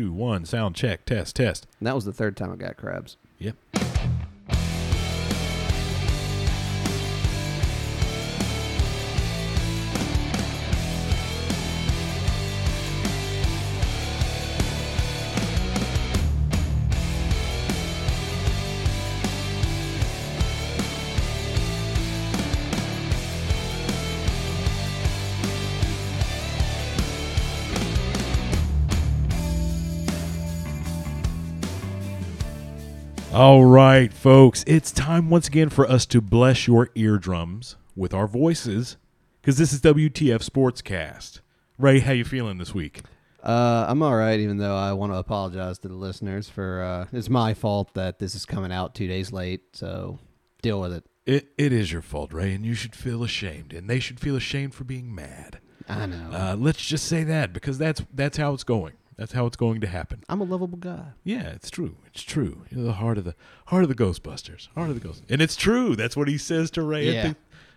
2, 1, sound check, test, test. And that was the third time I got crabs. Yep. All right, folks, it's time once again for us to bless your eardrums with our voices, because this is WTF Sportscast. Ray, how you feeling this week? I'm all right, even though I want to apologize to the listeners for it's my fault that this is coming out 2 days late, so deal with it. It is your fault, Ray, and you should feel ashamed, and they should feel ashamed for being mad. I know. Let's just say that, because that's how it's going. That's how it's going to happen. I'm a lovable guy. Yeah, it's true. It's true. You're the heart of the Ghostbusters. Heart of the Ghostbusters. And it's true. That's what he says to Ray. Yeah.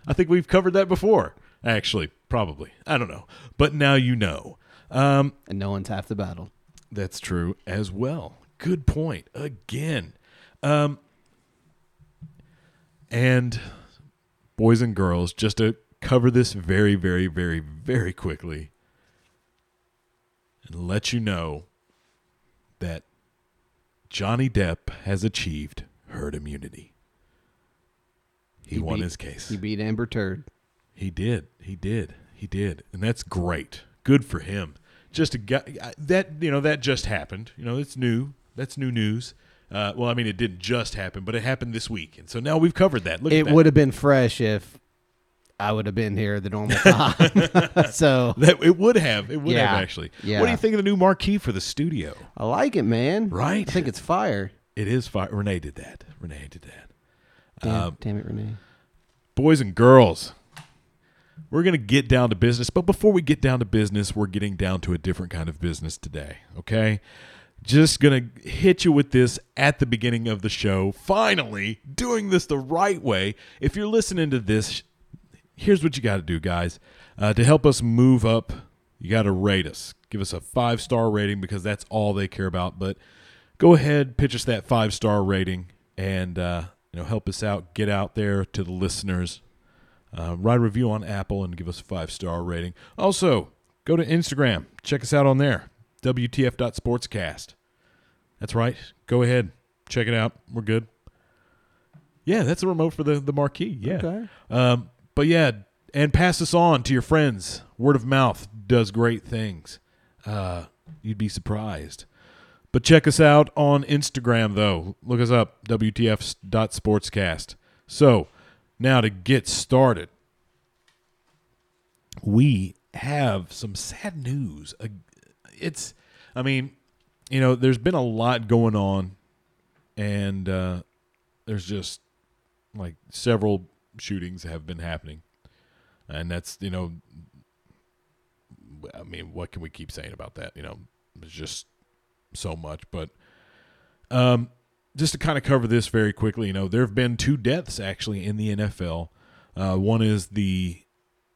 I think we've covered that before. Actually, probably. I don't know. But now you know. And no one's half the battle. That's true as well. Good point. Again. And boys and girls, just to cover this very, very, very, very quickly, and let you know that Johnny Depp has achieved herd immunity. He won his case. He beat Amber Turd. He did. And that's great. Good for him. Just a guy that, that just happened. It's new. That's new news. It didn't just happen, but it happened this week. And so now we've covered that. Look at that. It would have been fresh if I would have been here the normal time. So that it would have actually. Yeah. What do you think of the new marquee for the studio? I like it, man. Right? I think it's fire. It is fire. Renee did that. Damn it, Renee. Boys and girls, we're going to get down to business. But before we get down to business, we're getting down to a different kind of business today. Okay? Just going to hit you with this at the beginning of the show. Finally, doing this the right way. If you're listening to this, here's what you got to do, guys. To help us move up, you got to rate us. Give us a 5-star rating, because that's all they care about. But go ahead, pitch us that 5-star rating, and help us out. Get out there to the listeners. Write a review on Apple and give us a 5-star rating. Also, go to Instagram. Check us out on there, WTF.sportscast. That's right. Go ahead. Check it out. We're good. Yeah, that's a remote for the marquee. Yeah. Okay. But yeah, and pass this on to your friends. Word of mouth does great things. You'd be surprised. But check us out on Instagram, though. Look us up, WTF.sportscast. So, now to get started, we have some sad news. There's been a lot going on, and there's just, several shootings have been happening, and that's what can we keep saying about that? It's just so much. But just to kind of cover this very quickly, there have been 2 deaths actually in the NFL. One is the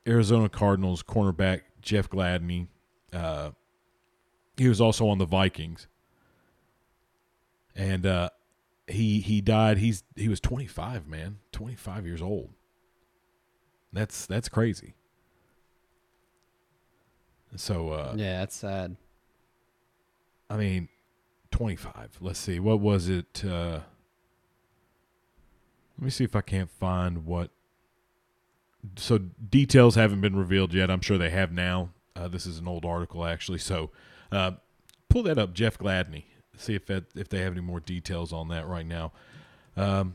Arizona Cardinals cornerback Jeff Gladney. He was also on the Vikings, and He died. He was 25, man, 25 years old. That's crazy. So yeah, that's sad. 25. Let's see, what was it? Let me see if I can't find what. So details haven't been revealed yet. I'm sure they have now. This is an old article actually. So pull that up, Jeff Gladney. See if they have any more details on that right now. But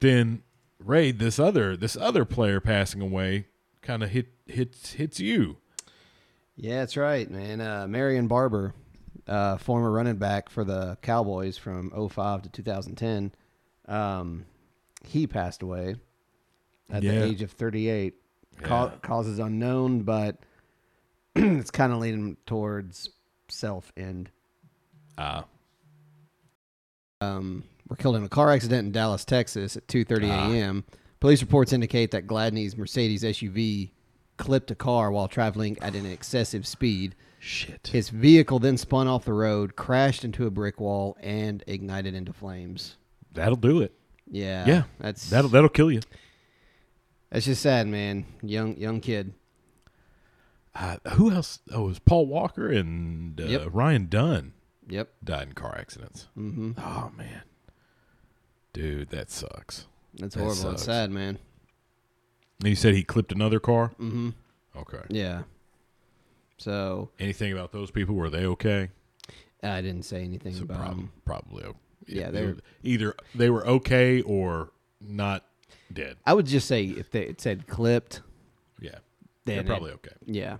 then, Ray, this other player passing away kind of hits you. Yeah, that's right, man. Marion Barber, former running back for the Cowboys from 2005 to 2010, he passed away at the age of 38. Yeah. Causes unknown, but it's kind of leaning towards self-end. Were killed in a car accident in Dallas, Texas at 2:30 a.m. Police reports indicate that Gladney's Mercedes SUV clipped a car while traveling at an excessive speed. Shit. His vehicle then spun off the road, crashed into a brick wall, and ignited into flames. That'll do it. Yeah. Yeah. That'll kill you. That's just sad, man. Young kid. Who else? Oh, it was Paul Walker and Ryan Dunn. Yep. Died in car accidents. Mm-hmm. Oh, man. Dude, that sucks. That's horrible. That sucks. That's sad, man. And you said he clipped another car? Mm-hmm. Okay. Yeah. So. Anything about those people? Were they okay? I didn't say anything about them. Probably. Yeah. They were okay or not dead. I would just say if it said clipped. Yeah. They're probably okay. Yeah.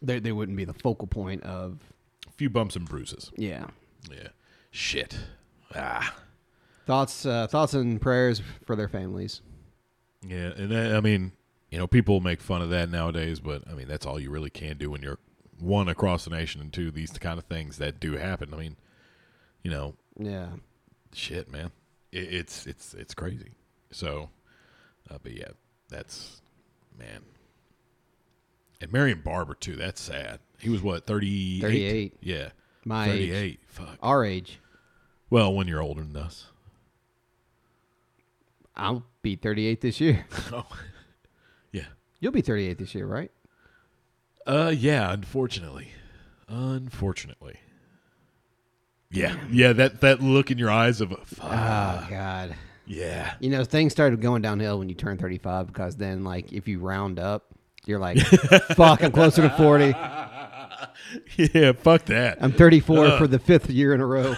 They wouldn't be the focal point of. A few bumps and bruises. Yeah. Yeah. Shit. Ah. Thoughts and prayers for their families. Yeah, and that, I mean, you know, people make fun of that nowadays, but I mean, that's all you really can do when you're one across the nation and two these kind of things that do happen. I mean, you know, yeah, shit, man, it's crazy. So, but yeah, that's man, and Marion Barber too. That's sad. He was what 38? 38. Yeah, my 38. Age. Fuck, our age. Well, when you're older than us. I'll be 38 this year. Oh, yeah. You'll be 38 this year, right? Yeah. Unfortunately. Yeah, yeah. That look in your eyes of fuck. Oh God. Yeah. You know, things started going downhill when you turn 35 because then, like, if you round up, you're like, fuck, I'm closer to 40. Yeah, fuck that. I'm 34 for the fifth year in a row.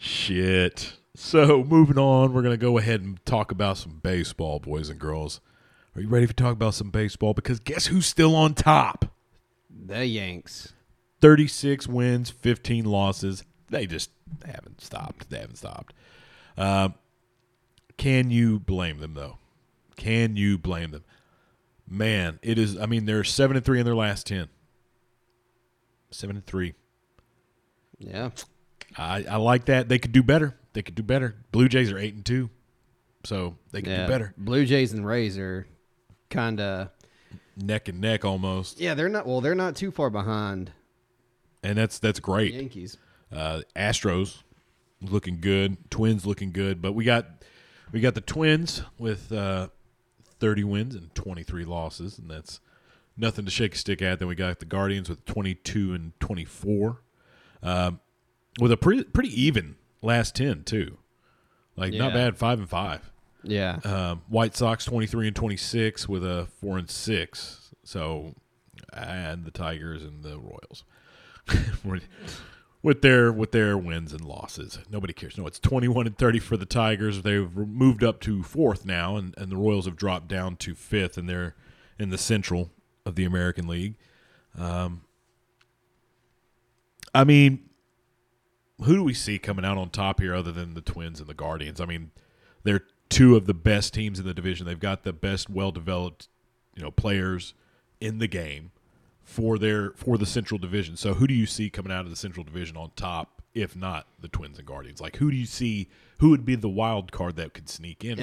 Shit. So, moving on, we're going to go ahead and talk about some baseball, boys and girls. Are you ready for talk about some baseball? Because guess who's still on top? The Yanks. 36 wins, 15 losses. They just haven't stopped. Can you blame them, though? Can you blame them? Man, it is. I mean, they're 7-3 in their last 10. 7-3. Yeah. I like that. They could do better. Blue Jays are 8-2, so they could do better. Blue Jays and Rays are kind of neck and neck almost. Yeah, they're not. Well, they're not too far behind. And that's great. Yankees, Astros looking good. Twins looking good. But we got the Twins with 30 wins and 23 losses, and that's nothing to shake a stick at. Then we got the Guardians with 22 and 24, with a pretty even. Last 10 too, like not bad. 5-5. Yeah. White Sox 23-26 with a 4-6. So, and the Tigers and the Royals with their wins and losses. Nobody cares. No, it's 21-30 for the Tigers. They've moved up to fourth now, and the Royals have dropped down to fifth, and they're in the Central of the American League. I mean. Who do we see coming out on top here other than the Twins and the Guardians? I mean, they're two of the best teams in the division. They've got the best well-developed, players in the game for the Central Division. So who do you see coming out of the Central Division on top if not the Twins and Guardians? Like who would be the wild card that could sneak in?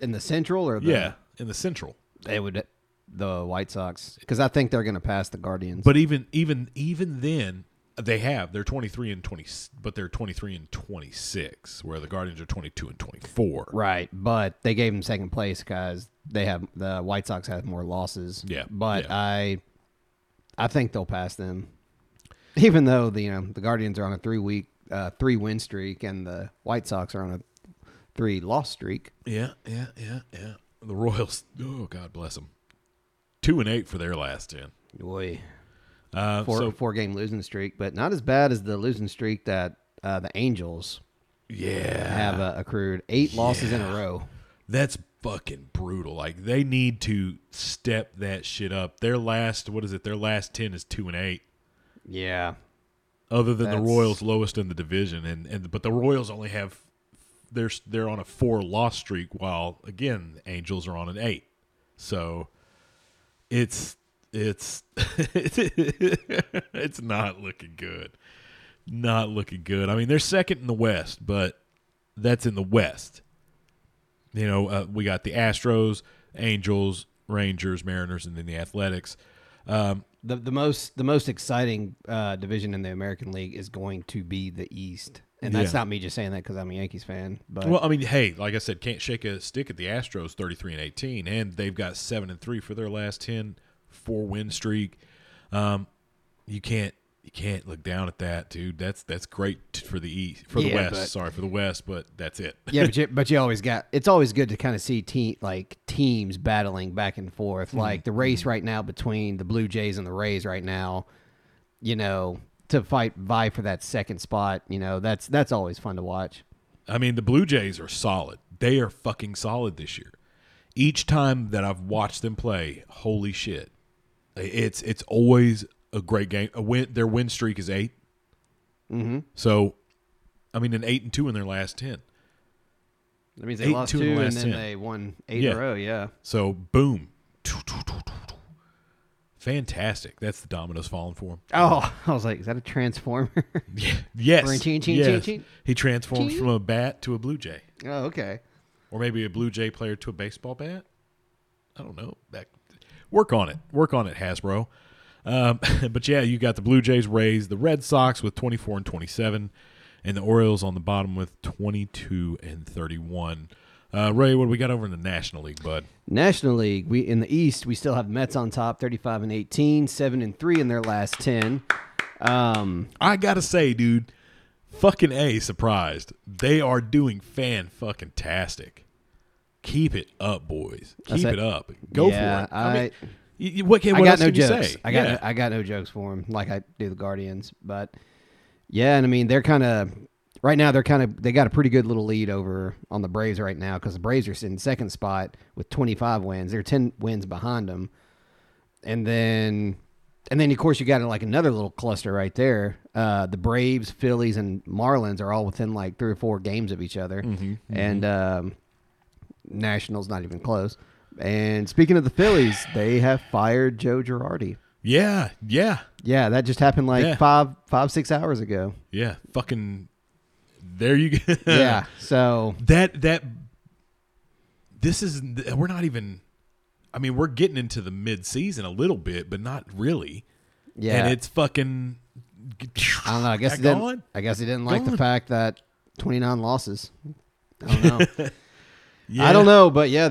In the Central or in the Central. They would the White Sox because I think they're going to pass the Guardians. But even then they have. They're 23-20, but they're 23-26, where the Guardians are 22-24. Right, but they gave them second place because they have the White Sox have more losses. Yeah, but yeah. I think they'll pass them, even though the Guardians are on a 3-win streak and the White Sox are on a 3-loss streak. Yeah. The Royals, oh God bless them, 2-8 for their last 10. Boy. Four-game losing streak, but not as bad as the losing streak that the Angels have accrued. Eight losses in a row. That's fucking brutal. Like, they need to step that shit up. Their last, their last 10 is 2-8. Yeah. Other than the Royals, lowest in the division. But the Royals only have, they're on a 4-loss streak, while, again, the Angels are on an 8. So, it's not looking good. Not looking good. I mean, they're second in the West, but that's in the West. We got the Astros, Angels, Rangers, Mariners, and then the Athletics. The most exciting division in the American League is going to be the East. And that's not me just saying that because I'm a Yankees fan. But well, I mean, hey, like I said, can't shake a stick at the Astros, 33-18, and they've got 7-3 for their last 10, 4-win streak. You can't look down at that, dude. That's great for the East, for the West. Sorry, for the West, but that's it. Yeah, but you always got. It's always good to kind of see teams battling back and forth, like the race right now between the Blue Jays and the Rays right now. You know. To vie for that second spot, you know, that's always fun to watch. I mean, the Blue Jays are solid. They are fucking solid this year. Each time that I've watched them play, holy shit. It's always a great game. Their win streak is 8. Mm-hmm. So, I mean, an 8-2 in their last 10. That means they lost 2 and then 10. They won 8 in a row, yeah. So, boom. Fantastic. That's the dominoes falling for him. Oh, I was like, is that a transformer? Yeah. Yes. Ching. He transforms from a bat to a Blue Jay. Oh, okay. Or maybe a Blue Jay player to a baseball bat. I don't know. Work on it, Hasbro. But, yeah, you got the Blue Jays, Rays, the Red Sox with 24-27, and the Orioles on the bottom with 22-31. Ray, what do we got over in the National League, bud? National League, we in the East, we still have Mets on top, 35-18, 7-3 in their last 10. I gotta say, dude, fucking A, surprised. They are doing fan-fucking-tastic. Keep it up, boys. Keep it up. Go for it. I mean, what else can you say? I got no jokes for them, like I do the Guardians. But yeah, and I mean they're kind of. Right now, they got a pretty good little lead over on the Braves right now because the Braves are in second spot with 25 wins. They're 10 wins behind them, and then of course you got like another little cluster right there. The Braves, Phillies, and Marlins are all within like 3 or 4 games of each other, and Nationals not even close. And speaking of the Phillies, they have fired Joe Girardi. Yeah. That just happened like 5-6 hours ago. Yeah, fucking. There you go. Yeah. So we're getting into the mid-season a little bit, but not really. Yeah. And it's fucking. I don't know. I guess he didn't like the fact that 29 losses. I don't know. Yeah. I don't know, but yeah,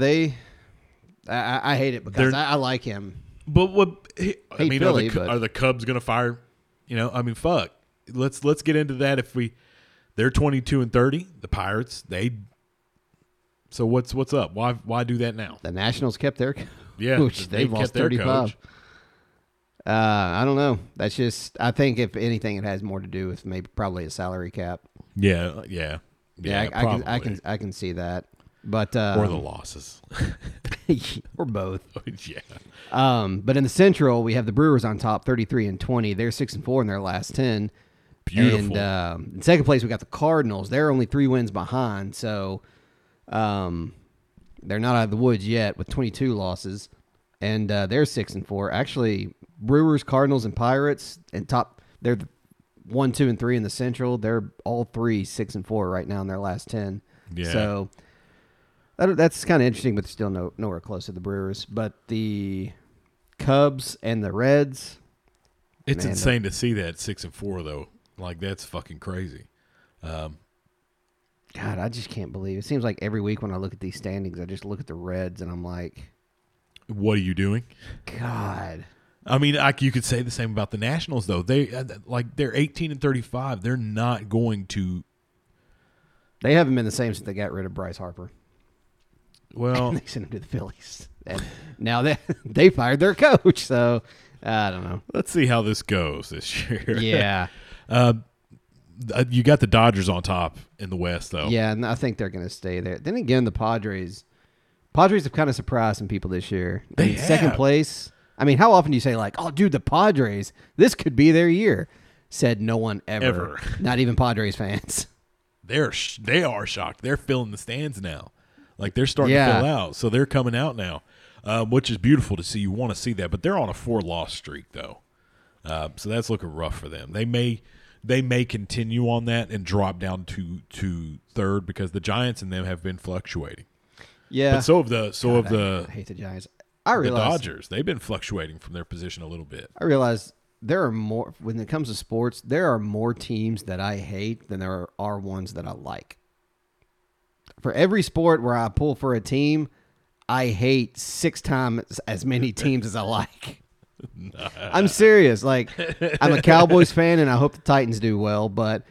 I hate it because I like him. But are the Cubs going to fire? You know, I mean, fuck. Let's get into that if we. They're 22-30. The Pirates, so what's up? Why do that now? The Nationals kept their coach. Yeah, they've lost 35. I don't know. That's just. I think if anything, it has more to do with probably a salary cap. Yeah. I can see that, but or the losses, or both. Yeah. But in the Central, we have the Brewers on top, 33-20. They're 6-4 in their last 10. Beautiful. And in second place, we got the Cardinals. They're only 3 wins behind, so they're not out of the woods yet with 22 losses, and they're 6-4. Actually, Brewers, Cardinals, and Pirates and top. They're 1, 2, and 3 in the Central. They're all 3 6-4 right now in their last 10. Yeah. So that's kind of interesting, but still nowhere close to the Brewers. But the Cubs and the Reds. It's insane to see that 6-4 though. Like, that's fucking crazy. God, I just can't believe it. It seems like every week when I look at these standings, I just look at the Reds and I'm like... What are you doing? God. I mean, you could say the same about the Nationals, though. They're 18-35. They're not going to... They haven't been the same since they got rid of Bryce Harper. Well... And they sent him to the Phillies. And now they fired their coach, so... I don't know. Let's see how this goes this year. Yeah. You got the Dodgers on top in the West, though. Yeah, and I think they're going to stay there. Then again, the Padres have kind of surprised some people this year. They have. Second place. I mean, how often do you say, like, oh, dude, the Padres, this could be their year? Said no one ever. Not even Padres fans. They are shocked. They're filling the stands now. Like, they're starting to fill out, so they're coming out now. Which is beautiful to see. You want to see that, but they're on a 4-loss streak though, so that's looking rough for them. They may continue on that and drop down to third because the Giants and them have been fluctuating. Yeah, but so have the Giants. I hate the Giants. I realize the Dodgers, they've been fluctuating from their position a little bit. I realize there are more, when it comes to sports, there are more teams that I hate than there are ones that I like. For every sport where I pull for a team, I hate six times as many teams as I like. Nah. I'm serious. Like, I'm a Cowboys fan, and I hope the Titans do well, but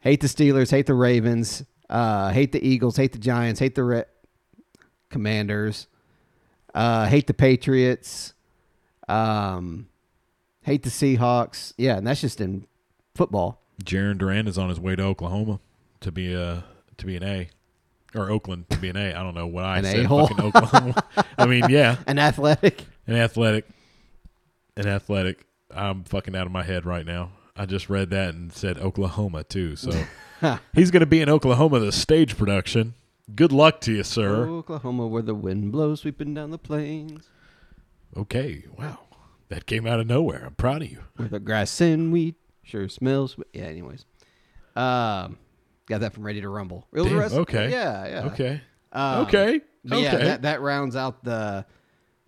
hate the Steelers, hate the Ravens, hate the Eagles, hate the Giants, hate the Commanders, hate the Patriots, hate the Seahawks. Yeah, and that's just in football. Jarren Duran is on his way to Oklahoma to be an A. Or Oakland to be an A. I don't know what I said. A-hole. Fucking Oklahoma. I mean, yeah. An athletic. I'm fucking out of my head right now. I just read that and said Oklahoma, too. So he's going to be in Oklahoma, the stage production. Good luck to you, sir. Oklahoma, where the wind blows sweeping down the plains. Okay. Wow. That came out of nowhere. I'm proud of you. Where the grass and wheat sure smells. Yeah, anyways. Got that from Ready to Rumble. Okay. Yeah. Okay. Okay. Yeah, that rounds out the,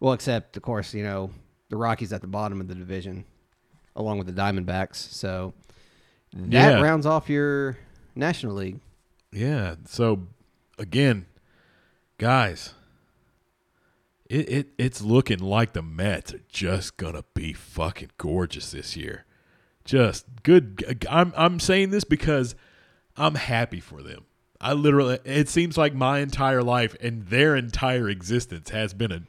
well, except, of course, you know, the Rockies at the bottom of the division, along with the Diamondbacks. So that rounds off your National League. Yeah. So, again, guys, it's looking like the Mets are just going to be fucking gorgeous this year. Just good. I'm saying this because I'm happy for them. It seems like my entire life and their entire existence has been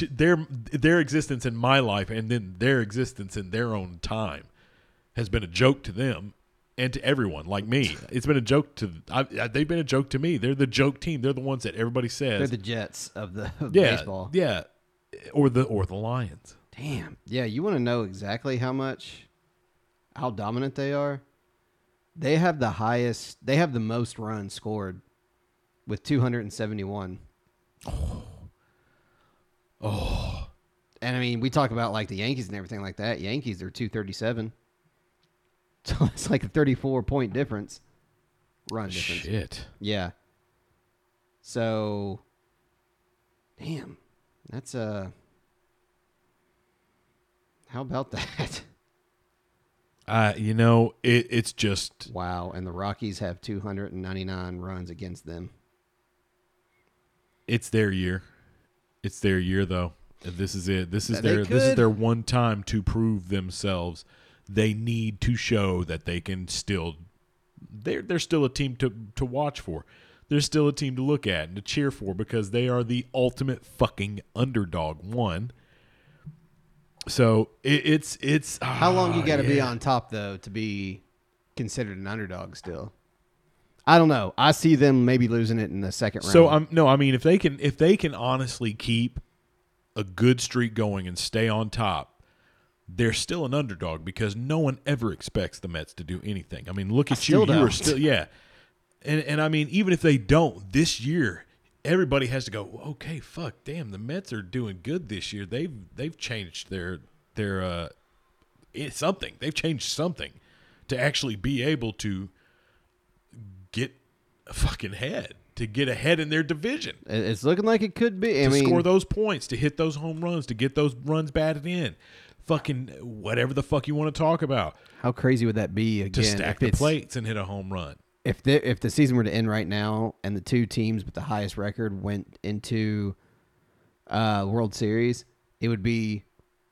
their existence in my life and then their existence in their own time has been a joke to them and to everyone like me. It's been a joke they've been a joke to me. They're the joke team. They're the ones that everybody says. They're the Jets of baseball. Yeah. Or the Lions. Damn. Yeah. You want to know exactly how dominant they are? They have the most runs scored with 271. Oh. And I mean, we talk about like the Yankees and everything like that. Yankees are 237. So it's like a 34-point difference. Run difference. Shit. Yeah. So, damn. That's how about that? It's just wow, and the Rockies have 299 runs against them. It's their year. It's their year, though. This is it. This is their one time to prove themselves. They need to show that they can still. They're still a team to watch for. They're still a team to look at and to cheer for because they are the ultimate fucking underdog. One. So it's how long you got to be on top though to be considered an underdog still? I don't know. I see them maybe losing it in the second round. So I mean if they can honestly keep a good streak going and stay on top, they're still an underdog because no one ever expects the Mets to do anything. I mean, look at you. You are still and I mean even if they don't this year. Everybody has to go, okay, fuck, damn, the Mets are doing good this year. They've changed their something. They've changed something to actually be able to get fucking ahead, to get ahead in their division. It's looking like it could be. I mean, score those points, to hit those home runs, to get those runs batted in. Fucking whatever the fuck you want to talk about. How crazy would that be again? To stack the plates and hit a home run. If the season were to end right now and the two teams with the highest record went into World Series, it would be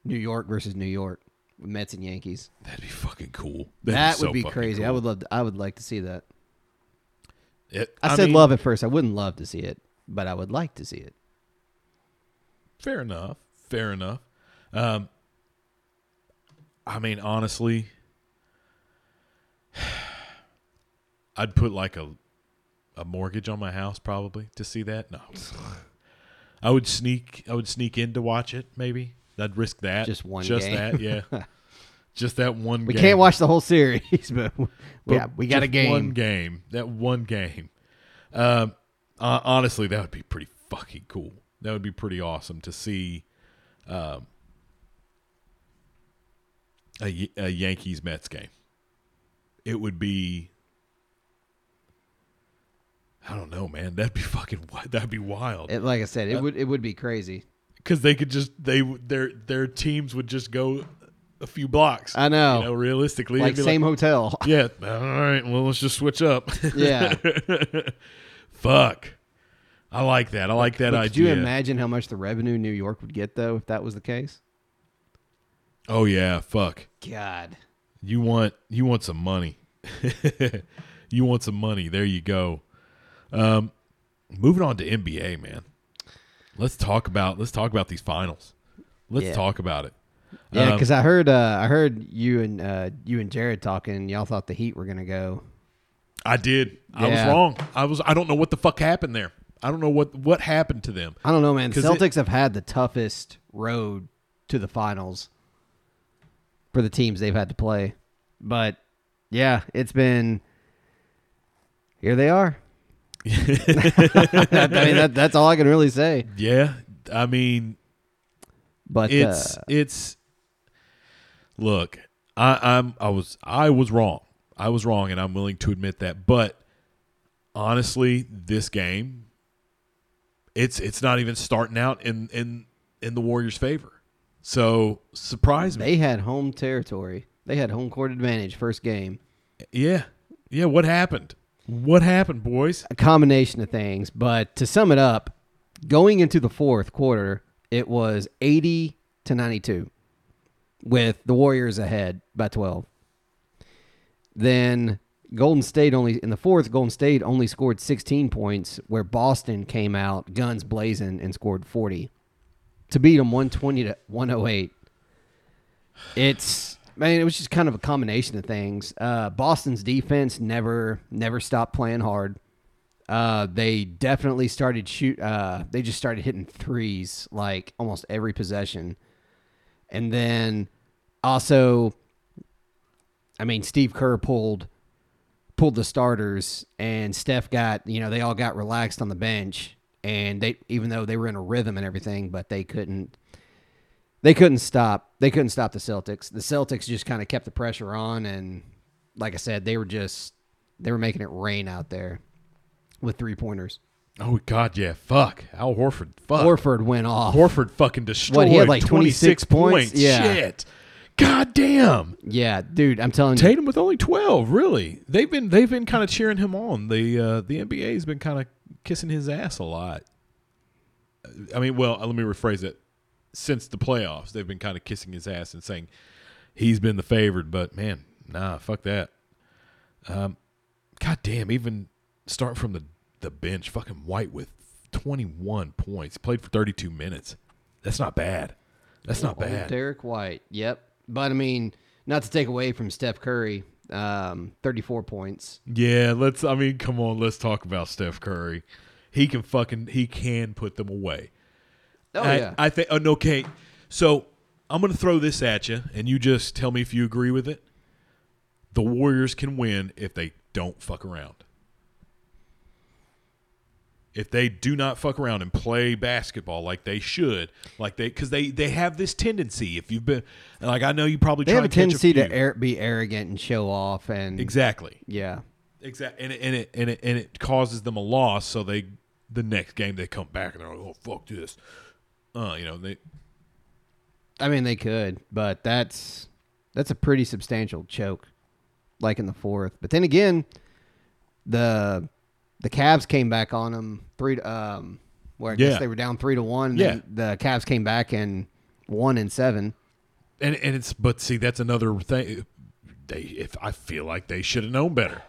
New York versus New York, Mets and Yankees. That'd be fucking cool. That would be crazy. Cool. I would like to see that. I said love at first. I wouldn't love to see it, but I would like to see it. Fair enough. I mean, honestly. I'd put like a mortgage on my house probably to see that. No, I would sneak in to watch it. Maybe I'd risk that. Just one game. That, yeah. Just that one. We can't watch the whole series, but we got a game. That one game. Honestly, that would be pretty fucking cool. That would be pretty awesome to see. A Yankees Mets game. It would be. I don't know, man. That'd be fucking wild. Like I said, it would be crazy. because they could just their teams would just go a few blocks. I know. You know, realistically, like same hotel. Yeah. All right. Well, let's just switch up. Yeah. Fuck. I like that. I like that idea. Could you imagine how much the revenue New York would get though if that was the case? Oh yeah. Fuck. God. You want some money. You want some money. There you go. Moving on to NBA, man. Let's talk about these finals. Let's talk about it. Yeah, because I heard you and Jared talking. And y'all thought the Heat were gonna go. I did. Yeah. I was wrong. I don't know what the fuck happened there. I don't know what happened to them. I don't know, man. The Celtics have had the toughest road to the finals for the teams they've had to play. But yeah, it's been. Here they are. I mean, that's all I can really say. Yeah, I mean, but it's. Look, I was wrong. I was wrong, and I'm willing to admit that. But honestly, this game, it's not even starting out in the Warriors' favor. So surprise me. They had home territory. They had home court advantage first game. Yeah. What happened, boys? A combination of things, but to sum it up, going into the fourth quarter, it was 80-92 with the Warriors ahead by 12. Then in the fourth, Golden State only scored 16 points, where Boston came out guns blazing and scored 40 to beat them 120-108. It was just kind of a combination of things. Boston's defense never stopped playing hard. They definitely started they just started hitting threes like almost every possession. And then also, I mean, Steve Kerr pulled the starters, and Steph got, they all got relaxed on the bench, and they, even though they were in a rhythm and everything, but They couldn't stop the Celtics. The Celtics just kind of kept the pressure on, and like I said, they were making it rain out there with three-pointers. Oh, God, yeah. Fuck. Al Horford. Fuck. Horford went off. Horford fucking destroyed. What, he had like 26 points? Yeah. Shit. God damn. Yeah, dude, I'm telling you. Tatum with only 12, really. They've been kind of cheering him on. The NBA's been kind of kissing his ass a lot. I mean, well, let me rephrase it. Since the playoffs, they've been kind of kissing his ass and saying he's been the favored, but man, nah, fuck that. God damn, even starting from the bench, fucking White with 21 points. Played for 32 minutes. That's not bad. Derek White, yep. But, I mean, not to take away from Steph Curry, 34 points. Yeah, let's talk about Steph Curry. He can put them away. Oh, yeah. I think. Okay, so I'm going to throw this at you, and you just tell me if you agree with it. The Warriors can win if they don't fuck around. If they do not fuck around and play basketball like they should, because they have this tendency. If you've been, like, I know you probably they try have to a tendency a to be arrogant and show off, and exactly, yeah, exactly, and it causes them a loss. So the next game they come back and they're like, oh, fuck this. They could, but that's a pretty substantial choke, like in the fourth. But then again, the Cavs came back on them guess they were down 3-1. Yeah, the Cavs came back and won in 7. And it's, but see, that's another thing. I feel like they should have known better.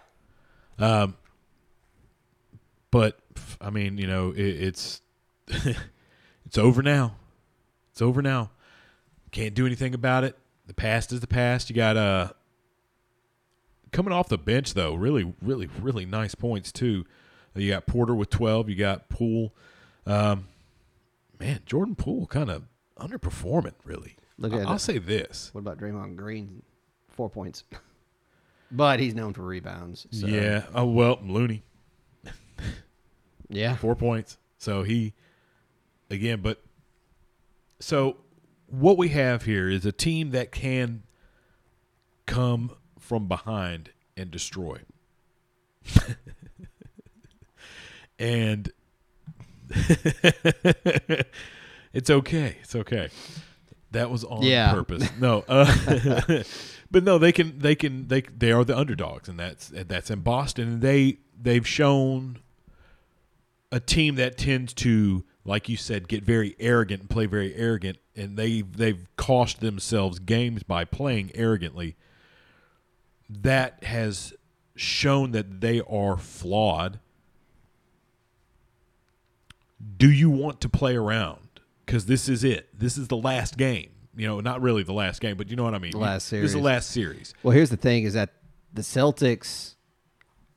But I mean, it's. It's over now. It's over now. Can't do anything about it. The past is the past. You got coming off the bench, though, really, really, really nice points, too. You got Porter with 12. You got Poole. Man, Jordan Poole kind of underperforming, really. Look at I'll say this. What about Draymond Green? 4 points. But he's known for rebounds. So. Yeah. Oh, well, Looney. Yeah. 4 points. So he... Again, but so what we have here is a team that can come from behind and destroy. And It's okay. It's okay. That was on purpose. No, but no, they are the underdogs, and that's in Boston. And they've shown a team that tends to, like you said, get very arrogant and play very arrogant, and they've cost themselves games by playing arrogantly. That has shown that they are flawed. Do you want to play around? Because this is it. This is the last game. You know, not really the last game, but you know what I mean. The last series. This is the last series. Well, here's the thing is that the Celtics,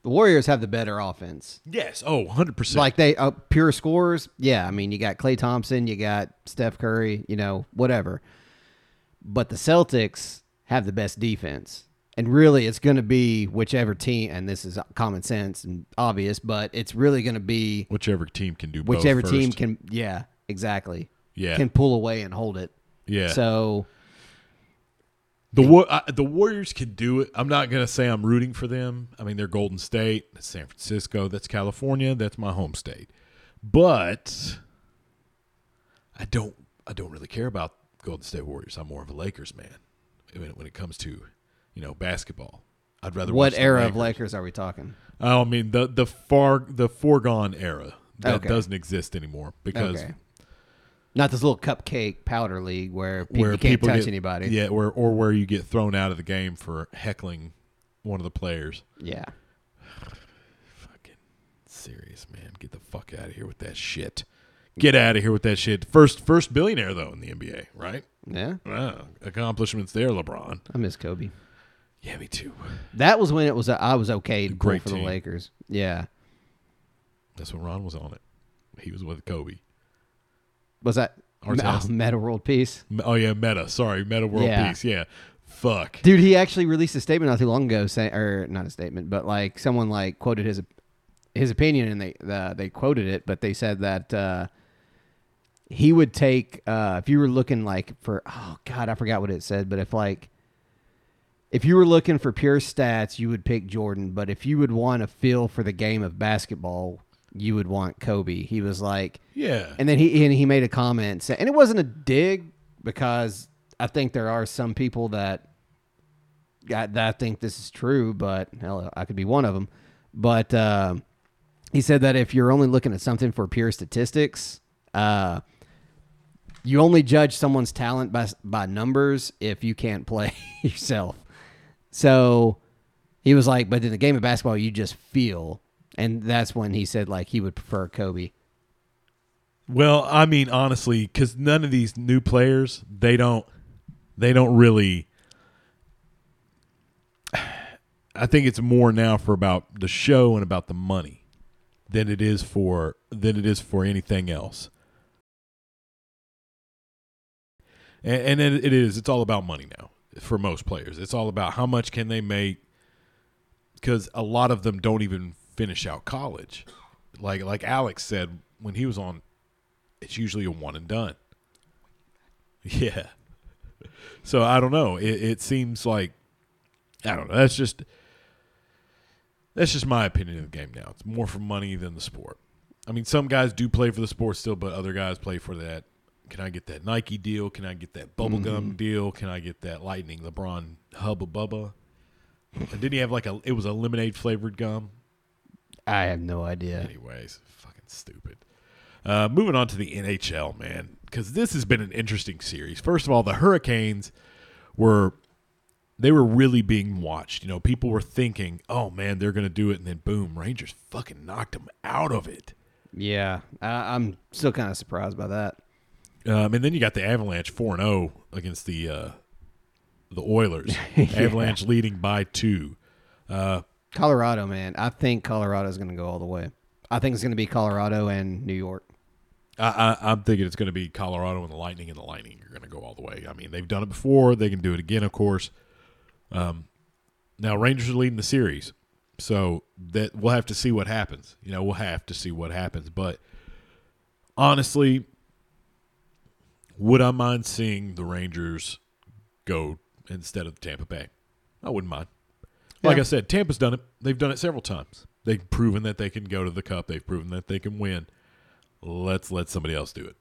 the Warriors have the better offense. Yes. Oh, 100%. Like they, pure scorers. Yeah. I mean, you got Klay Thompson, you got Steph Curry, you know, whatever. But the Celtics have the best defense. And really, it's going to be whichever team, and this is common sense and obvious, but it's really going to be whichever team can do both. Whichever team can, yeah, exactly. Yeah. Can pull away and hold it. Yeah. So the Warriors can do it. I'm not going to say I'm rooting for them. I mean, they're Golden State, that's San Francisco, that's California, that's my home state. But I don't really care about Golden State Warriors. I'm more of a Lakers man. I mean, when it comes to, you know, basketball. I'd rather watch the Lakers. What era of Lakers are we talking? I mean, the foregone era that doesn't exist anymore because not this little cupcake powder league where people can't touch anybody. Yeah, where you get thrown out of the game for heckling one of the players. Yeah. Fucking serious, man. Get the fuck out of here with that shit. Get out of here with that shit. First billionaire though in the NBA, right? Yeah. Wow. Accomplishments there, LeBron. I miss Kobe. Yeah, me too. That was when it was I was okay to pull for the Lakers. Yeah. That's when Ron was on it. He was with Kobe. Was that Meta World Peace? Oh, yeah, Meta. Sorry, Meta World Peace. Yeah. Fuck. Dude, he actually released a statement not too long ago saying, or not a statement, but like someone like quoted his opinion and they quoted it, but they said that he would take if you were looking like for I forgot what it said, but if you were looking for pure stats, you would pick Jordan, but if you would want a feel for the game of basketball, you would want Kobe. He was like, yeah. And then he made a comment, and it wasn't a dig because I think there are some people that I think this is true, but hell, I could be one of them. But he said that if you're only looking at something for pure statistics, you only judge someone's talent by numbers if you can't play yourself. So he was like, but in the game of basketball, you just feel. And that's when he said, like, he would prefer Kobe. Well, I mean, honestly, because none of these new players, they don't really. I think it's more now for about the show and about the money than it is for anything else. And it is. It's all about money now for most players. It's all about how much can they make, because a lot of them don't even finish out college. Like Alex said when he was on, it's usually a one and done. Yeah. So I don't know. It seems like, I don't know. That's just my opinion of the game now. It's more for money than the sport. I mean, some guys do play for the sport still, but other guys play for that. Can I get that Nike deal? Can I get that bubblegum deal? Can I get that Lightning LeBron Hubba Bubba? And didn't he have it was a lemonade flavored gum? I have no idea. Anyways, fucking stupid. Moving on to the NHL, man, because this has been an interesting series. First of all, the Hurricanes were really being watched. You know, people were thinking, oh, man, they're going to do it. And then, boom, Rangers fucking knocked them out of it. Yeah, I'm still kind of surprised by that. And then you got the Avalanche 4-0 against the Oilers. Avalanche leading by 2. Colorado, man. I think Colorado's going to go all the way. I think it's going to be Colorado and New York. I'm thinking it's going to be Colorado and the Lightning, are going to go all the way. I mean, they've done it before. They can do it again, of course. Now, Rangers are leading the series, so that we'll have to see what happens. You know, we'll have to see what happens. But honestly, would I mind seeing the Rangers go instead of Tampa Bay? I wouldn't mind. Like I said, Tampa's done it. They've done it several times. They've proven that they can go to the Cup. They've proven that they can win. Let's let somebody else do it.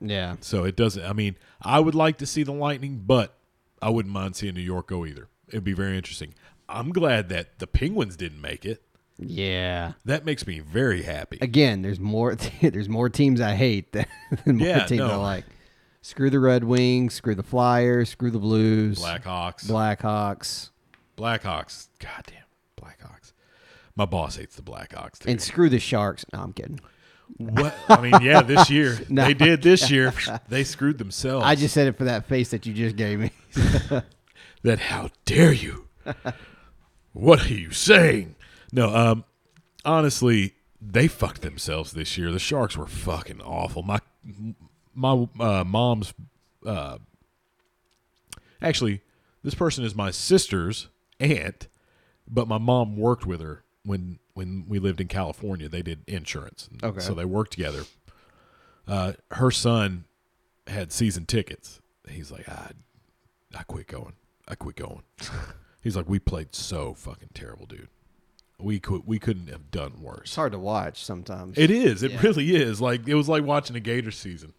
Yeah. So it doesn't, I mean, I would like to see the Lightning, but I wouldn't mind seeing New York go either. It'd be very interesting. I'm glad that the Penguins didn't make it. Yeah. That makes me very happy. Again, there's more teams I hate than more teams I like. Screw the Red Wings, screw the Flyers, screw the Blues. Blackhawks. Blackhawks. Goddamn Blackhawks. My boss hates the Blackhawks too. And screw the Sharks. No, I'm kidding. What? I mean, yeah, this year. No, they did this year. They screwed themselves. I just said it for that face that you just gave me. That how dare you? What are you saying? No, honestly, they fucked themselves this year. The Sharks were fucking awful. My mom's actually, this person is my sister's aunt, but my mom worked with her when we lived in California. They did insurance, okay. So they worked together. Her son had season tickets. He's like, I quit going. He's like, we played so fucking terrible, dude. We couldn't have done worse. It's hard to watch sometimes. It is. It really is. Like, it was like watching a Gator season.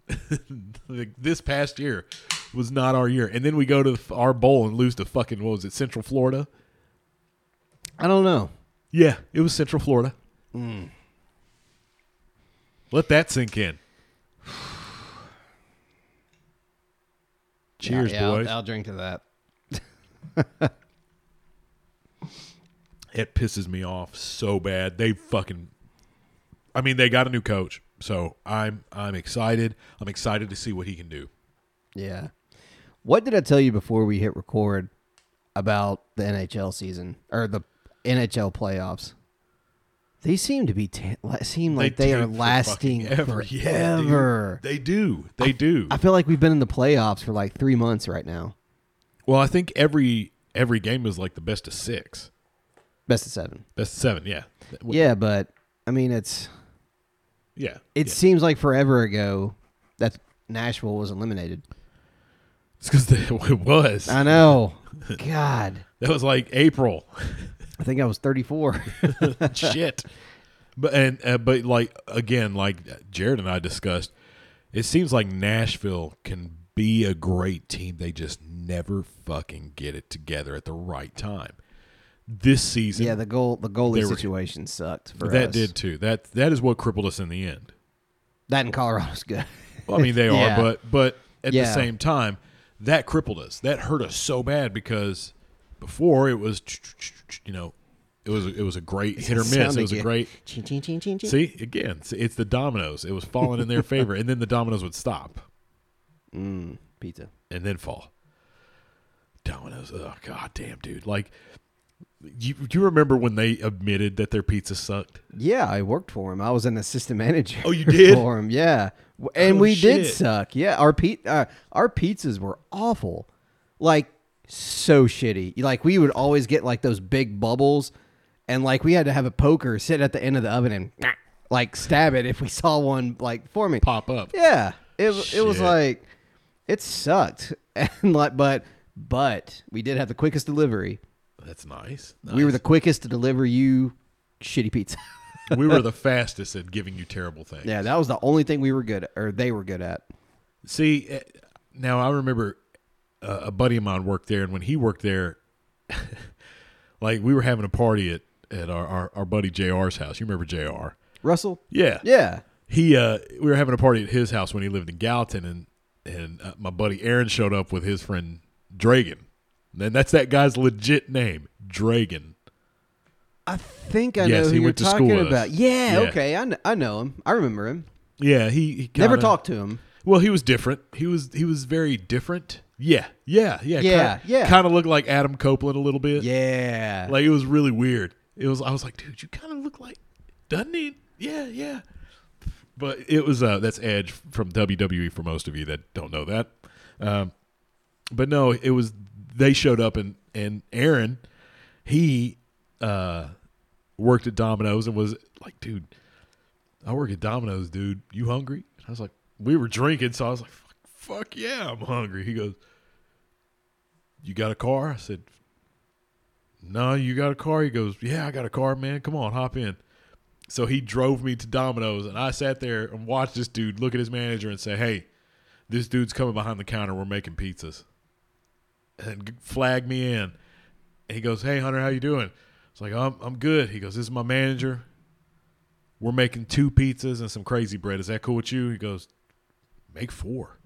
Like, this past year was not our year. And then we go to our bowl and lose to fucking, what was it, Central Florida? I don't know. Yeah, it was Central Florida. Mm. Let that sink in. Cheers, boys. I'll drink to that. It pisses me off so bad. They got a new coach, so I'm excited. I'm excited to see what he can do. Yeah. What did I tell you before we hit record about the NHL season or the NHL playoffs? They seem to be seem like they are lasting forever. Yeah, forever. They do. They do. I feel like we've been in the playoffs for like 3 months right now. Well, I think every game is like the best of six. Best of seven. Best of seven, yeah. Yeah, but, I mean, it's... Yeah. It seems like forever ago that Nashville was eliminated. It's because it was. I know. God. That was like April. I think I was 34. Shit. But like, again, like Jared and I discussed, it seems like Nashville can be a great team. They just never fucking get it together at the right time. This season, yeah, the goalie situation sucked for us. That did too. That is what crippled us in the end. That and Colorado's good. Well, I mean, they are, but at the same time, that crippled us. That hurt us so bad because before it was, you know, it was a great hit or miss. It was a great. See, again, it's the dominoes. It was falling in their favor, and then the dominoes would stop. Pizza, and then fall. Dominoes. Oh, goddamn, dude! Like. Do you remember when they admitted that their pizza sucked? Yeah, I worked for them. I was an assistant manager. Oh, you did? For them, yeah. And we did suck. Yeah, our pizzas were awful. Like, so shitty. Like, we would always get, like, those big bubbles. And, like, we had to have a poker sit at the end of the oven and, like, stab it if we saw one, like, forming. Pop up. Yeah. It was like, it sucked. And like, But we did have the quickest delivery. That's nice. We were the quickest to deliver you shitty pizza. We were the fastest at giving you terrible things. Yeah, that was the only thing we were good at, or they were good at. See, now I remember a buddy of mine worked there, and when he worked there, like we were having a party at our buddy JR's house. You remember JR? Russell? Yeah. Yeah. We were having a party at his house when he lived in Gallatin, and my buddy Aaron showed up with his friend Dragan. And that's that guy's legit name, Dragan. I think I know who you're talking about. Yeah, okay, I know him. I remember him. Yeah, he kinda, never talked to him. Well, he was different. He was very different. Yeah. Kind of looked like Adam Copeland a little bit. Yeah, like it was really weird. I was like, dude, you kind of look like, doesn't he? Yeah. But it was that's Edge from WWE for most of you that don't know that. But no, it was. They showed up, and Aaron, he worked at Domino's and was like, dude, I work at Domino's, dude. You hungry? And I was like, we were drinking, so I was like, fuck yeah, I'm hungry. He goes, you got a car? I said, no, you got a car? He goes, yeah, I got a car, man. Come on, hop in. So he drove me to Domino's, and I sat there and watched this dude look at his manager and say, hey, this dude's coming behind the counter. We're making pizzas. And flag me in. And he goes, hey, Hunter, how you doing? It's like, I'm good. He goes, this is my manager. We're making 2 pizzas and some crazy bread. Is that cool with you? He goes, make 4.